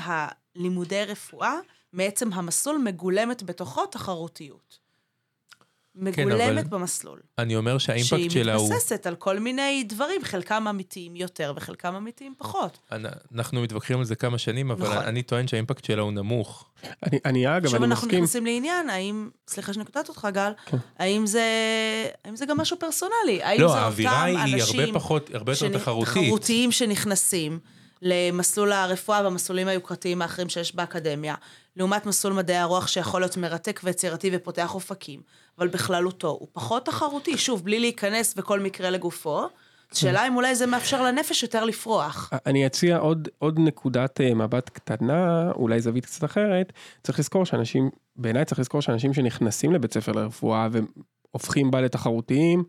הלימודי רפואה, מעצם המסלול מגולמת בתוכו תחרותיות. מגולמת במסלול. אני אומר שהאימפקט שלה הוא... שהיא מתבססת על כל מיני דברים, חלקם אמיתיים יותר וחלקם אמיתיים פחות. אנחנו מתווכחים על זה כמה שנים, אבל אני טוען שהאימפקט שלה הוא נמוך. אני אגב, אני מסכים... אנחנו נכנסים לעניין, האם, סליחה שנקוטעת אותך גל, האם זה גם משהו פרסונלי? לא, האווירה היא הרבה פחות, הרבה יותר תחרותית. תחרותיים שנכנסים למסלול הרפואה והמסלולים היוקרתיים האחרים שיש באקדמיה, לעומת מסלול מדעי הרוח שיכול להיות מרתק ויצירתי ופותח אופקים, אבל בכללותו הוא פחות תחרותי, שוב, בלי להיכנס בכל מקרה לגופו, שאלה אם אולי זה מאפשר לנפש יותר לפרוח. אני אציע עוד נקודת מבט קטנה, אולי זווית קצת אחרת, בעיניי צריך לזכור שאנשים שנכנסים לבית ספר לרפואה והופכים בה לתחרותיים,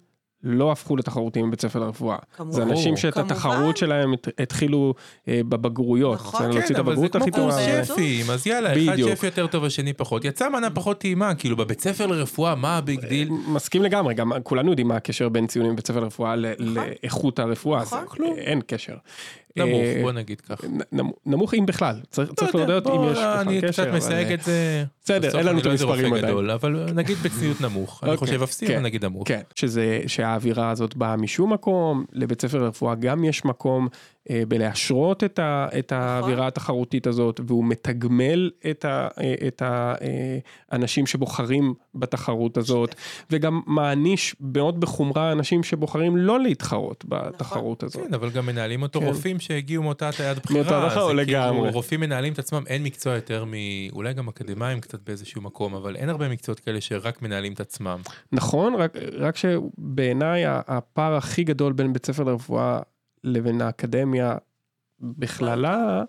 לא הפכו לתחרותיים בבית ספר לרפואה. זה אנשים שאת התחרות שלהם התחילו בבגרויות. כן, אבל זה כמו קורס שפים, אז יאללה, אחד שף יותר טוב, השני פחות. יצא מנה פחות טעימה, כאילו בבית ספר לרפואה, מה הביג דיל? מסכים לגמרי, גם כולנו יודעים מה הקשר בין ציונים בבית ספר לרפואה לאיכות הרפואה, אין קשר. נמוך, בוא נגיד ככה. נמוך אם בכלל, צריך להודות אם יש בכלל קשר. אני קצת מסייג את זה. בסדר, אין לנו את המספרים עדיין. אבל נגיד בצניות נמוך, אני חושב אפסי, נגיד נמוך. כן, שהאווירה הזאת באה משום מקום, לבית ספר לרפואה גם יש מקום בלהשרות את האווירה התחרותית הזאת, והוא מתגמל את האנשים שבוחרים בתחרות הזאת, וגם מעניש מאוד בחומרה אנשים שבוחרים לא להתחרות בתחרות הזאת. כן, אבל גם מנהלים אותו רופאים שהגיעו מאותה היד בחירה, רופאים מנהלים את עצמם, אין מקצוע יותר אולי גם אקדמיים קצת באיזשהו מקום, אבל אין הרבה מקצועות כאלה שרק מנהלים את עצמם. נכון, רק שבעיניי הפער הכי גדול בין בית ספר לרפואה לבין האקדמיה בכללה,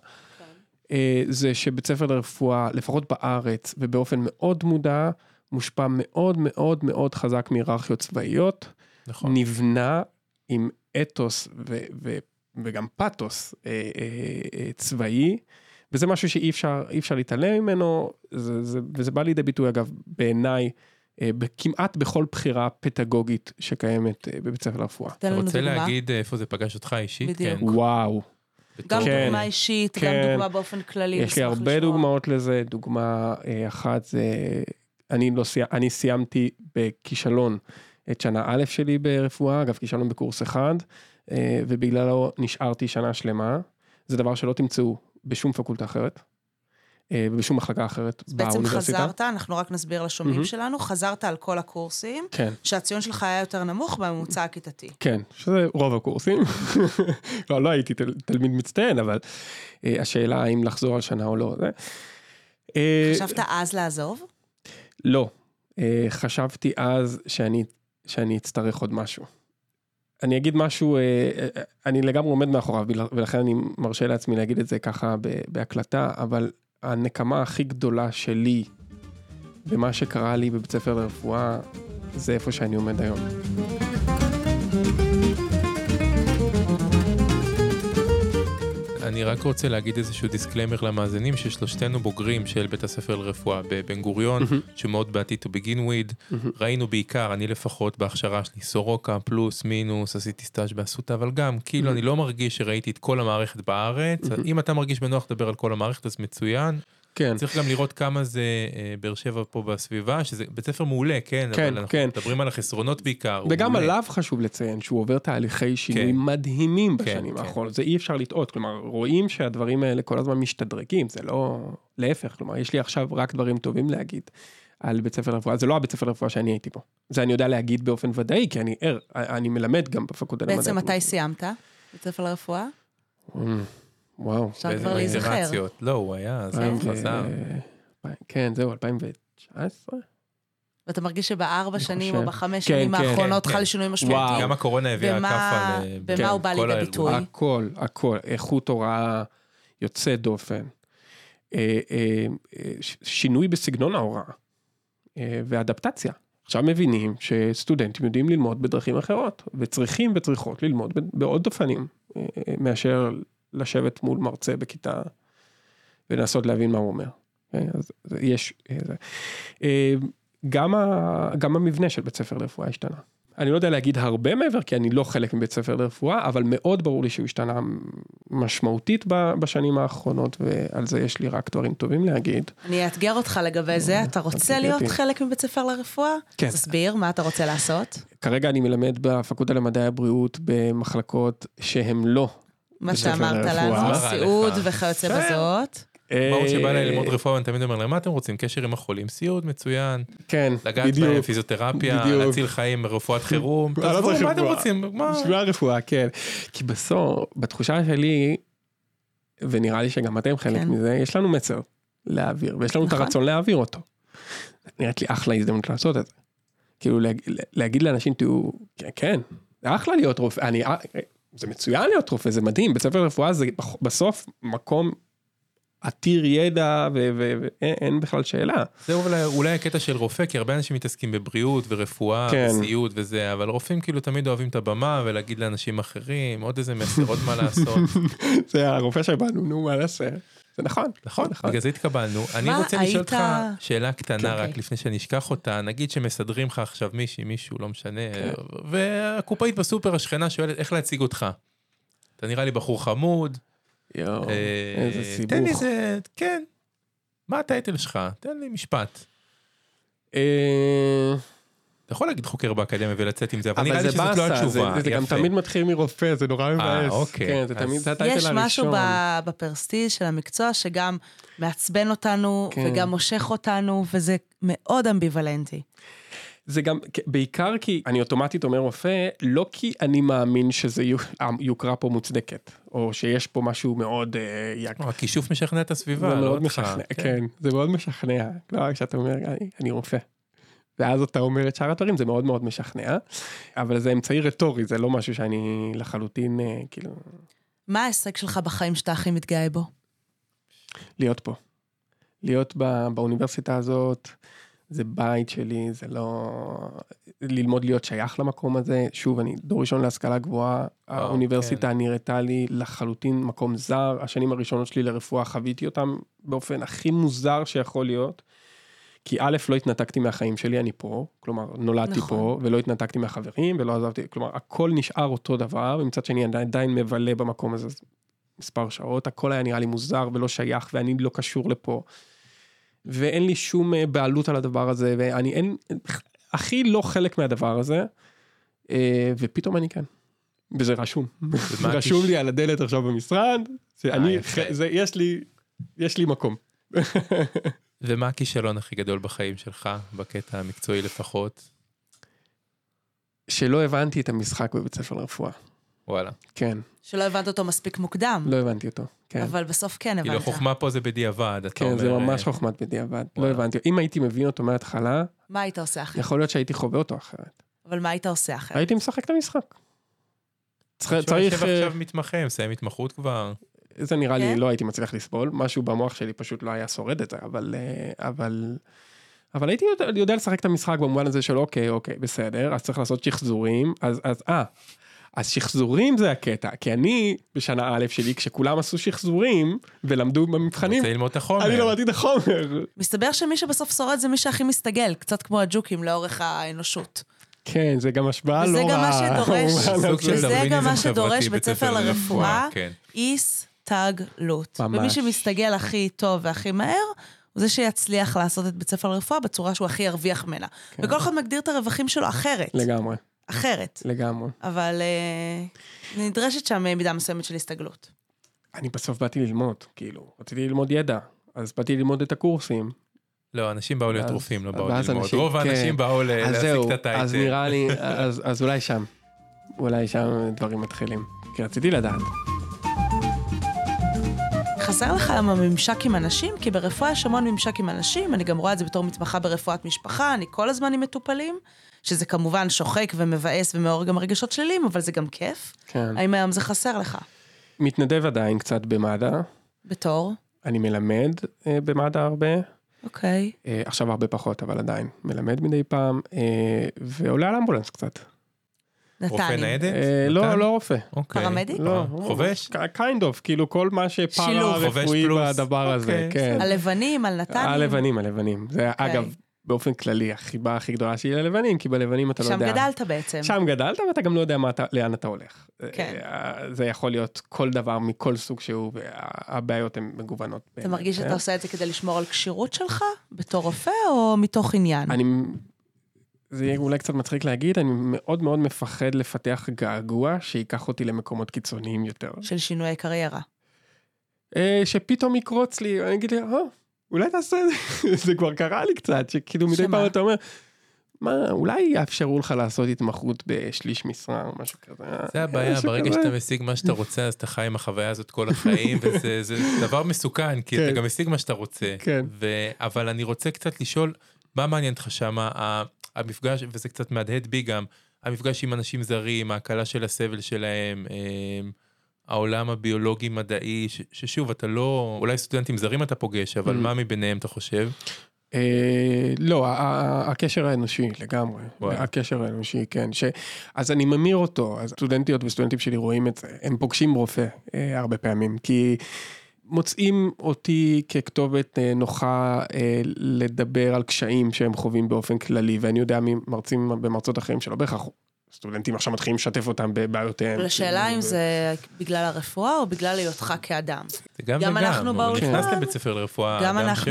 זה שבית ספר לרפואה, לפחות בארץ, ובאופן מאוד מודע, מושפע מאוד מאוד מאוד חזק מהיררכיות צבאיות, נבנה עם אתוס וגם פאתוס צבאי, וזה משהו שאי אפשר להתעלם ממנו, וזה בא לידי ביטוי, אגב, בעיניי, כמעט בכל בחירה פדגוגית שקיימת בבית ספר לרפואה. אתה רוצה להגיד איפה זה פגש אותך אישית? וואו. גם דוגמה אישית, גם דוגמה באופן כללי. יש לי הרבה דוגמאות לזה. דוגמה אחת זה, אני סיימתי בכישלון את שנה א' שלי ברפואה, אגב כישלון בקורס אחד, ובגללו נשארתי שנה שלמה. זה דבר שלא תמצאו בשום פקולטה אחרת. בשום מחלקה אחרת באוניברסיטה. בעצם חזרת, אנחנו רק נסביר לשומעים שלנו, חזרת על כל הקורסים, שהציון שלך היה יותר נמוך בממוצע הכיתתי. כן, שזה רוב הקורסים. לא הייתי תלמיד מצטיין, אבל השאלה האם לחזור על שנה או לא. חשבת אז לעזוב? לא. חשבתי אז שאני אצטרך עוד משהו. אני אגיד משהו, אני לגמרי עומד מאחוריו, ולכן אני מרשה לעצמי להגיד את זה ככה בהקלטה, אבל הנקמה הכי גדולה שלי, במה שקרה לי בבית ספר לרפואה, זה איפה שאני עומד היום. אני רק רוצה להגיד איזשהו דיסקליימר למאזינים, ששלושתנו בוגרים של בית הספר לרפואה בבן גוריון, שמאוד בעתיד to begin with, ראינו בעיקר, אני לפחות בהכשרה שלי, סורוקה, פלוס, מינוס, עשיתי סטאז' באסותא, אבל גם, כאילו אני לא מרגיש שראיתי את כל המערכת בארץ, אם אתה מרגיש בנוח לדבר על כל המערכת, אז מצוין, צריך גם לראות כמה זה באר שבע פה בסביבה, שזה בית ספר מעולה, כן, אבל אנחנו מדברים על החסרונות בעיקר. וגם עליו חשוב לציין שהוא עובר תהליכי שינוי מדהימים בשנים האחרונות, זה אי אפשר לטעות, כלומר רואים שהדברים האלה כל הזמן משתדרגים, זה לא להפך, כלומר יש לי עכשיו רק דברים טובים להגיד על בית ספר לרפואה, זה לא הבית ספר לרפואה שאני הייתי פה, זה אני יודע להגיד באופן ודאי, כי אני מלמד גם בפקולטה למדעי. בעצם מתי סיימת בית ספר לרפואה? וואו, באיזה איטרציות, לא, הוא היה, זה חזר. כן, זהו, 2019. ואתה מרגיש שבארבע שנים או בחמש שנים האחרונות חל שינוי משמעותי. גם הקורונה הביאה הכף על... במה הוא בא לידי ביטוי? הכל, הכל, איכות הוראה יוצאת דופן. שינוי בסגנון ההוראה ואדפטציה. עכשיו מבינים שסטודנטים יודעים ללמוד בדרכים אחרות, וצריכים וצריכות ללמוד בעוד אופנים, מאשר... לשבת מול מרצה בכיתה, ולנסות להבין מה הוא אומר. אז יש... גם המבנה של בית ספר לרפואה השתנה. אני לא יודע להגיד הרבה מעבר, כי אני לא חלק מבית ספר לרפואה, אבל מאוד ברור לי שהוא השתנה משמעותית בשנים האחרונות, ועל זה יש לי רק דברים טובים להגיד. אני אאתגר אותך לגבי זה, אתה רוצה להיות חלק מבית ספר לרפואה? כן. תסביר מה אתה רוצה לעשות. כרגע אני מלמד בפקולטה למדעי הבריאות, במחלקות שהם לא... מה שאמרת לנו, סיעוד וכיוצא בזאת. ברור שבא אליי ללמוד רפואה, ואני תמיד אומר להם, מה אתם רוצים? קשר עם החולים, סיעוד, מצוין. כן, בדיוק. לגעת בפיזיותרפיה, להציל חיים, רפואת חירום. מה אתם רוצים? בשביל הרפואה, כן. כי בסוף, בתחושה שלי, ונראה לי שגם אתם חלק מזה, יש לנו מצב להעביר, ויש לנו את הרצון להעביר אותו. נראית לי אחלה הזדמנות לעשות את זה. כאילו, להגיד לאנשים, תהיו, כן, אחלה להיות רופא, אני... זה מצוין להיות רופא, זה מדהים, בית ספר לרפואה זה בסוף מקום עתיר ידע, ואין בכלל שאלה. זה אולי הקטע של רופא, כי הרבה אנשים מתעסקים בבריאות ורפואה, וסיעוד וזה, אבל רופאים כאילו תמיד אוהבים את הבמה, ולהגיד לאנשים אחרים, עוד איזה מסר, עוד מה לעשות. זה הרופא שבאנו, נו, מה לעשות? זה נכון, נכון, נכון. בגלל זה התקבלנו. אני רוצה לשאול אותך שאלה קטנה, רק לפני שנשכח אותה, נגיד שמסדרים לך עכשיו מישהו, לא משנה, והקופאית בסופר השכנה שואלת, איך להציג אותך? אתה נראה לי בחור חמוד. יואו, איזה סיבוך. תן לי איזה, כן. מה הטייטל שלך? תן לי משפט. אתה יכול להגיד חוקר באקדמיה ולצאת עם זה, אבל נראה לי שזאת לא התשובה. זה גם תמיד מתחיל מרופא, זה נורא מבאס. אוקיי. יש משהו בפרסטיז' של המקצוע, שגם מעצבן אותנו, וגם מושך אותנו, וזה מאוד אמביוולנטי. זה גם, בעיקר כי אני אוטומטית אומר רופא, לא כי אני מאמין שזה יוקרה פה מוצדקת, או שיש פה משהו מאוד... הכישוף משכנע את הסביבה. זה מאוד משכנע, כן. זה מאוד משכנע. לא רק שאתה אומר, אני רופא. ואז אתה אומר את שאר הדברים, זה מאוד מאוד משכנע, אבל זה אמצעי רטורי, זה לא משהו שאני לחלוטין, כאילו... מה ההישג שלך בחיים שאתה הכי מתגאה בו? להיות פה. להיות באוניברסיטה הזאת, זה בית שלי, זה לא... ללמוד להיות שייך למקום הזה, שוב, אני דור ראשון להשכלה גבוהה, האוניברסיטה נראתה לי לחלוטין מקום זר, השנים הראשונות שלי לרפואה, חוויתי אותם באופן הכי מוזר שיכול להיות, כי א', לא התנתקתי מהחיים שלי, אני פה, כלומר, נולדתי פה, ולא התנתקתי מהחברים, ולא עזבתי, כלומר, הכל נשאר אותו דבר, ומצד שני, עדיין מבלה במקום הזה, מספר שעות, הכל היה נראה לי מוזר, ולא שייך, ואני לא קשור לפה, ואין לי שום בעלות על הדבר הזה, ואני אין, הכי לא חלק מהדבר הזה, ופתאום אני כאן. וזה רשום. רשום לי על הדלת עכשיו במשרד, יש לי מקום. ומה הכישלון הכי גדול בחיים שלך, בקטע המקצועי לפחות? שלא הבנתי את המשחק בבית ספר לרפואה. וואלה. כן. שלא הבנת אותו מספיק מוקדם. לא הבנתי אותו, כן. אבל בסוף כן הבנת. כאילו חוכמה פה זה בדיעבד, אתה אומר. כן, זה ממש חוכמת בדיעבד, לא הבנתי. אם הייתי מבין אותו מההתחלה... מה היית עושה אחרת? יכול להיות שהייתי חווה אותו אחרת. אבל מה היית עושה אחרת? הייתי משחק את המשחק. צריך... עכשיו מתמחה, מסיים התמחות כבר. זה נראה לי, לא הייתי מצליח לסבול, משהו במוח שלי פשוט לא היה שורד את זה, אבל הייתי יודע לשחק את המשחק במובן הזה של אוקיי, בסדר, אז צריך לעשות שחזורים, אז שחזורים זה הקטע, כי אני בשנה א' שלי, כשכולם עשו שחזורים, ולמדו במבחנים, רוצה ללמוד את החומר. אני למדתי את החומר. מסתבר שמי שבסוף שורד זה מי שהכי מסתגל, קצת כמו הג'וקים לאורך האנושות. כן, זה גם השפעה לא רעה. וזה גם מה שדורש בית ספר לרפואה, הסתגלות. ומי שמסתגל הכי טוב והכי מהר, הוא זה שיצליח לעשות את בית ספר לרפואה בצורה שהוא הכי ירוויח ממנה. וכל אחד מגדיר את הרווחים שלו אחרת. לגמרי. אחרת. לגמרי. אבל נדרשת שם מידה מסוימת של הסתגלות. אני בסוף באתי ללמוד, כאילו. רציתי ללמוד ידע, אז באתי ללמוד את הקורסים. לא, אנשים באו להיות רופאים, לא באו ללמוד. רוב האנשים באו להשיג את הטייטל. אז נראה לי, אז אולי שם דברים מתחילים. כי רציתי לדעת. חסר לך עם הממשק עם אנשים? כי ברפואה יש המון ממשק עם אנשים, אני גם רואה את זה בתור מתמחה ברפואת משפחה, אני כל הזמן עם מטופלים, שזה כמובן שוחק ומבאס ומעורר גם רגשות שליליים, אבל זה גם כיף. כן. האם היום זה חסר לך? מתנדב עדיין קצת במד"א. בתור? אני מלמד במד"א הרבה. אוקיי. עכשיו הרבה פחות, אבל עדיין מלמד מדי פעם, ועולה על אמבולנס קצת. רופא נעדת? לא רופא. פרמדיק? לא. חובש? kind of, כאילו כל מה שפרה רפואי בדבר הזה. הלבנים, על נתנים? הלבנים. זה אגב, באופן כללי, החיבה הכי גדולה שהיא ללבנים, כי בלבנים אתה לא יודע... שם גדלת ואתה גם לא יודע לאן אתה הולך. זה יכול להיות כל דבר מכל סוג שהוא, והבעיות הן מגוונות. אתה מרגיש שאתה עושה את זה כדי לשמור על קשירות שלך, בתור רופא או מתוך עניין? זה אולי קצת מצחיק להגיד, אני מאוד מאוד מפחד לפתח געגוע שיקח אותי למקומות קיצוניים יותר. של שינויי קריירה. שפתאום יקרוץ לי, אני אגיד לי, אולי תעשה את זה, זה כבר קרה לי קצת, שכאילו מדי פעם אתה אומר, אולי יאפשרו לך לעשות התמחות בשליש משרה או משהו כזה. זה הבעיה, ברגע שאתה משיג מה שאתה רוצה, אז אתה חי עם החוויה הזאת כל החיים, וזה דבר מסוכן, כי אתה גם משיג מה שאתה רוצה. אבל אני רוצה קצת לשאול, מה מעניין לך שמה, המפגש, וזה קצת מהדהד בי גם, המפגש עם אנשים זרים, ההקלה של הסבל שלהם, העולם הביולוגי-מדעי, ששוב, אתה לא, אולי סטודנטים זרים אתה פוגש, אבל מה מביניהם אתה חושב? לא, הקשר האנושי לגמרי, הקשר האנושי, כן, אז אני ממיר אותו, אז סטודנטיות וסטודנטים שלי רואים את זה, הם פוגשים רופא הרבה פעמים, כי... מוצאים אותי ככתובת נוחה לדבר על קשיים שהם חווים באופן כללי, ואני יודע ממרצים במרצות אחרים שלא בהכרח סטודנטים עכשיו מתחילים לשתף אותם בבעיותיהם. לשאלה אם זה בגלל הרפואה או בגלל היותך כאדם. גם אנחנו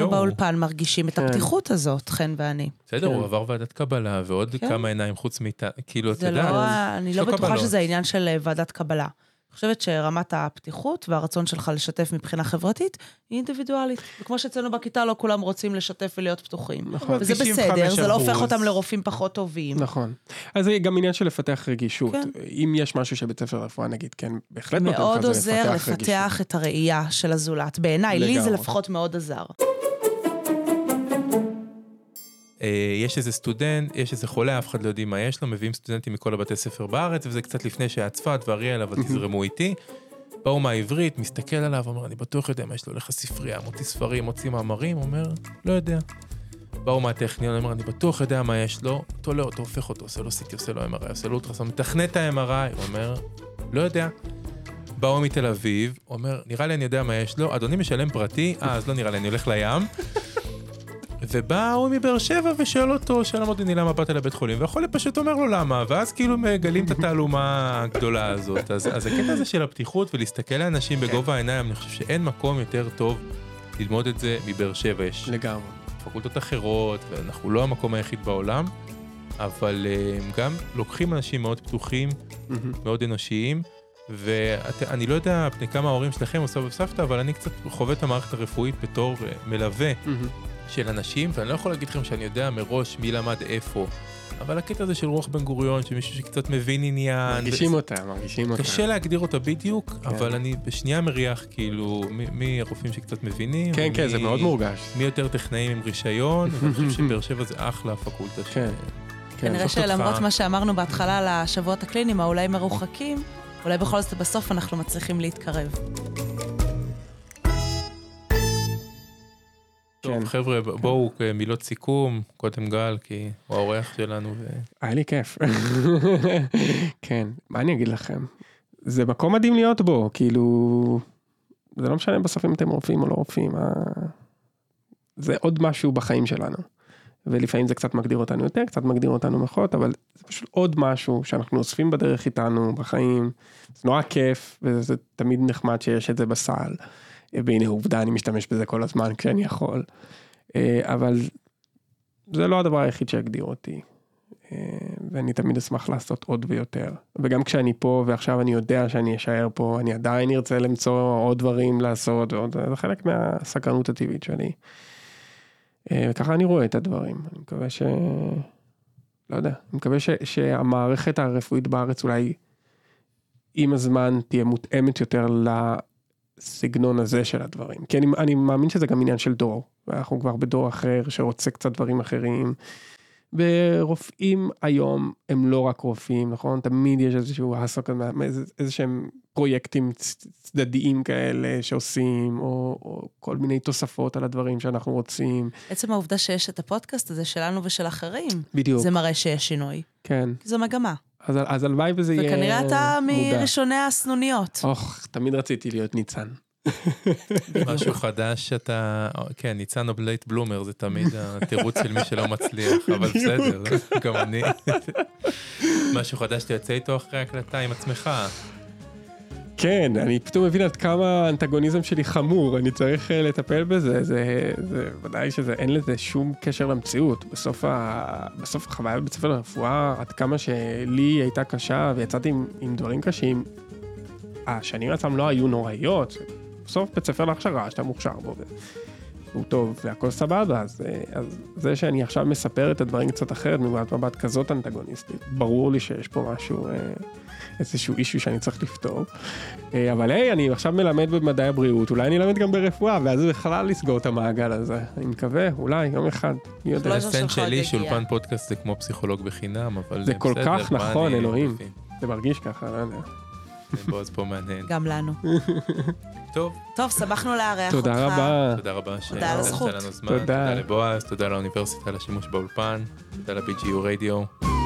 באולפן מרגישים את הפתיחות הזאת, חן ואני. בסדר, הוא עבר ועדת קבלה ועוד כמה עיניים חוץ מאיתה, כאילו אתה יודע. אני לא בטוחה שזה העניין של ועדת קבלה. אני חושבת שרמת הפתיחות והרצון שלך לשתף מבחינה חברתית היא אינדיבידואלית. וכמו שאצלנו בכיתה לא כולם רוצים לשתף ולהיות פתוחים. נכון, וזה בסדר, זה לא הופך אותם לרופאים פחות טובים. נכון. אז זה גם עניין של לפתח רגישות. כן. אם יש משהו שבית ספר לרפואה נגיד, כן, בהחלט נותן לך זה לפתח רגישות. מאוד עוזר לפתח את הראייה של הזולת. בעיניי, לי זה לפחות מאוד עזר. יש איזה סטודנט, יש איזה חולה, אף אחד לא יודעים מה יש לו, מביאים סטודנטים מכל הבתי ספר בארץ, וזה קצת לפני שהיה צפת ואריאל, אבל תזרמו איתי, באו מהעברית, מסתכל עליו, אומר, אני בטוח יודע מה יש לו, הולך לספרייה, מוציא ספרים, מוציא מאמרים, אומר, לא יודע. באו מהטכניון, אומר, אני בטוח יודע מה יש לו, תולה אותו, הופך אותו, עושה לו סיטי, עושה לו MRI, עושה לו אולטרסאונד, מתכנת את ה-MRI, אומר, לא יודע. באו מתל אביב, אומר, נראה לי אני יודע מה יש לו, אדוני משלם פרטי, אז לא נראה לי, אני הולך לים. ובא הוא מבאר שבע ושואל אותו, שאלה מודיני למה באת לבית חולים, והחולה פשוט אומר לו למה, ואז כאילו מגלים את התעלומה הגדולה הזאת. אז הקטע הזה של הפתיחות ולהסתכל לאנשים בגובה העיניים, אני חושב שאין מקום יותר טוב ללמוד את זה מבאר שבע. יש פקולטות אחרות, ואנחנו לא המקום היחיד בעולם, אבל גם לוקחים אנשים מאוד פתוחים, מאוד אנושיים, ואני לא יודע כמה ההורים שלכם או סבא וסבתא, אבל אני קצת חווה את המערכת הרפואית בתור מלווה של אנשים, ואני לא יכול להגיד לכם שאני יודע מראש מי למד איפה, אבל הקטע הזה של רוח בן גוריון, שמישהו שקצת מבין עניין. מרגישים אותה. קשה להגדיר אותה בדיוק, אבל אני בשנייה מריח, כאילו, מי הרופאים שקצת מבינים. כן, זה מאוד מורגש. מי יותר טכנאים עם רישיון, ואני חושב שבאר שבע זה אחלה פקולטה. כן. כנראה שלמרות מה שאמרנו בהתחלה על השבועות הקליניים, האולי מרוחקים, אולי בכל זאת בסוף אנחנו מצליחים להתקרב. טוב, חבר'ה, בואו מילות סיכום, קודם גל, כי הוא האורח שלנו. היה לי כיף. כן, מה אני אגיד לכם? זה מקום מדהים להיות בו, כאילו, זה לא משנה בסוף אם אתם רופאים או לא רופאים, זה עוד משהו בחיים שלנו. ולפעמים זה קצת מגדיר אותנו יותר, קצת מגדיר אותנו מחות, אבל זה פשוט עוד משהו שאנחנו אוספים בדרך איתנו, בחיים, זה נורא כיף, וזה תמיד נחמד שיש את זה בסל. והנה עובדה, אני משתמש בזה כל הזמן כשאני יכול. אבל זה לא הדבר היחיד שהגדיר אותי. ואני תמיד אשמח לעשות עוד ויותר. וגם כשאני פה, ועכשיו אני יודע שאני אשאר פה, אני עדיין ארצה למצוא עוד דברים לעשות, זה חלק מהסקרנות הטבעית שלי. וככה אני רואה את הדברים. אני מקווה לא יודע, אני מקווה שהמערכת הרפואית בארץ אולי עם הזמן תהיה מותאמת יותר סגנון הזה של הדברים. כי אני מאמין שזה גם עניין של דור. אנחנו כבר בדור אחר שרוצה קצת דברים אחרים. ורופאים היום הם לא רק רופאים, נכון? תמיד יש איזשהם פרויקטים צדדיים כאלה שעושים, או כל מיני תוספות על הדברים שאנחנו רוצים. עצם העובדה שיש את הפודקאסט הזה שלנו ושל אחרים, בדיוק. זה מראה שיש שינוי. כן. זה מגמה. אז הלוואי וזה יהיה... וכנראה אתה מראשוני הסנוניות. תמיד רציתי להיות ניצן. משהו חדש שאתה... כן, ניצן או בלייט בלומר, זה תמיד התירוץ של מי שלא מצליח, אבל בסדר, גם אני. משהו חדש שאתה יוצא איתו אחרי הקלטה עם עצמך. כן, אני פתאום מבין עד כמה האנטגוניזם שלי חמור, אני צריך לטפל בזה, זה ודאי שאין לזה שום קשר למציאות, בסוף החוויה בבית ספר לרפואה, עד כמה שלי הייתה קשה, ויצאתי עם דברים קשים, השנים עצמם לא היו נוראיות, בסוף בית ספר להכשרה, שאתה מוכשר בו, הוא טוב, והכל סבבה, אז זה שאני עכשיו מספר את הדברים קצת אחרת, מגודת מבט כזאת אנטגוניסטית, ברור לי שיש פה משהו... איזשהו אישו שאני צריך לפתור, אבל אני עכשיו מלמד במדעי הבריאות, אולי אני אלמד גם ברפואה, ואז זה בכלל לסגור את המעגל הזה, אני מקווה, אולי יום אחד, מי יודע. הסצן שלי שאולפן פודקאסט זה כמו פסיכולוג בחינם, אבל זה כל כך נכון, אלוהים, זה מרגיש ככה, לא יודע. בואו, זה פה מעניין. גם לנו. טוב, שמחנו לארח אותך. תודה רבה. תודה רבה. תודה על הזכות. תודה לבועז, תודה לאוניברסיטה לשימוש באולפן, תודה ל-PGU רדיו.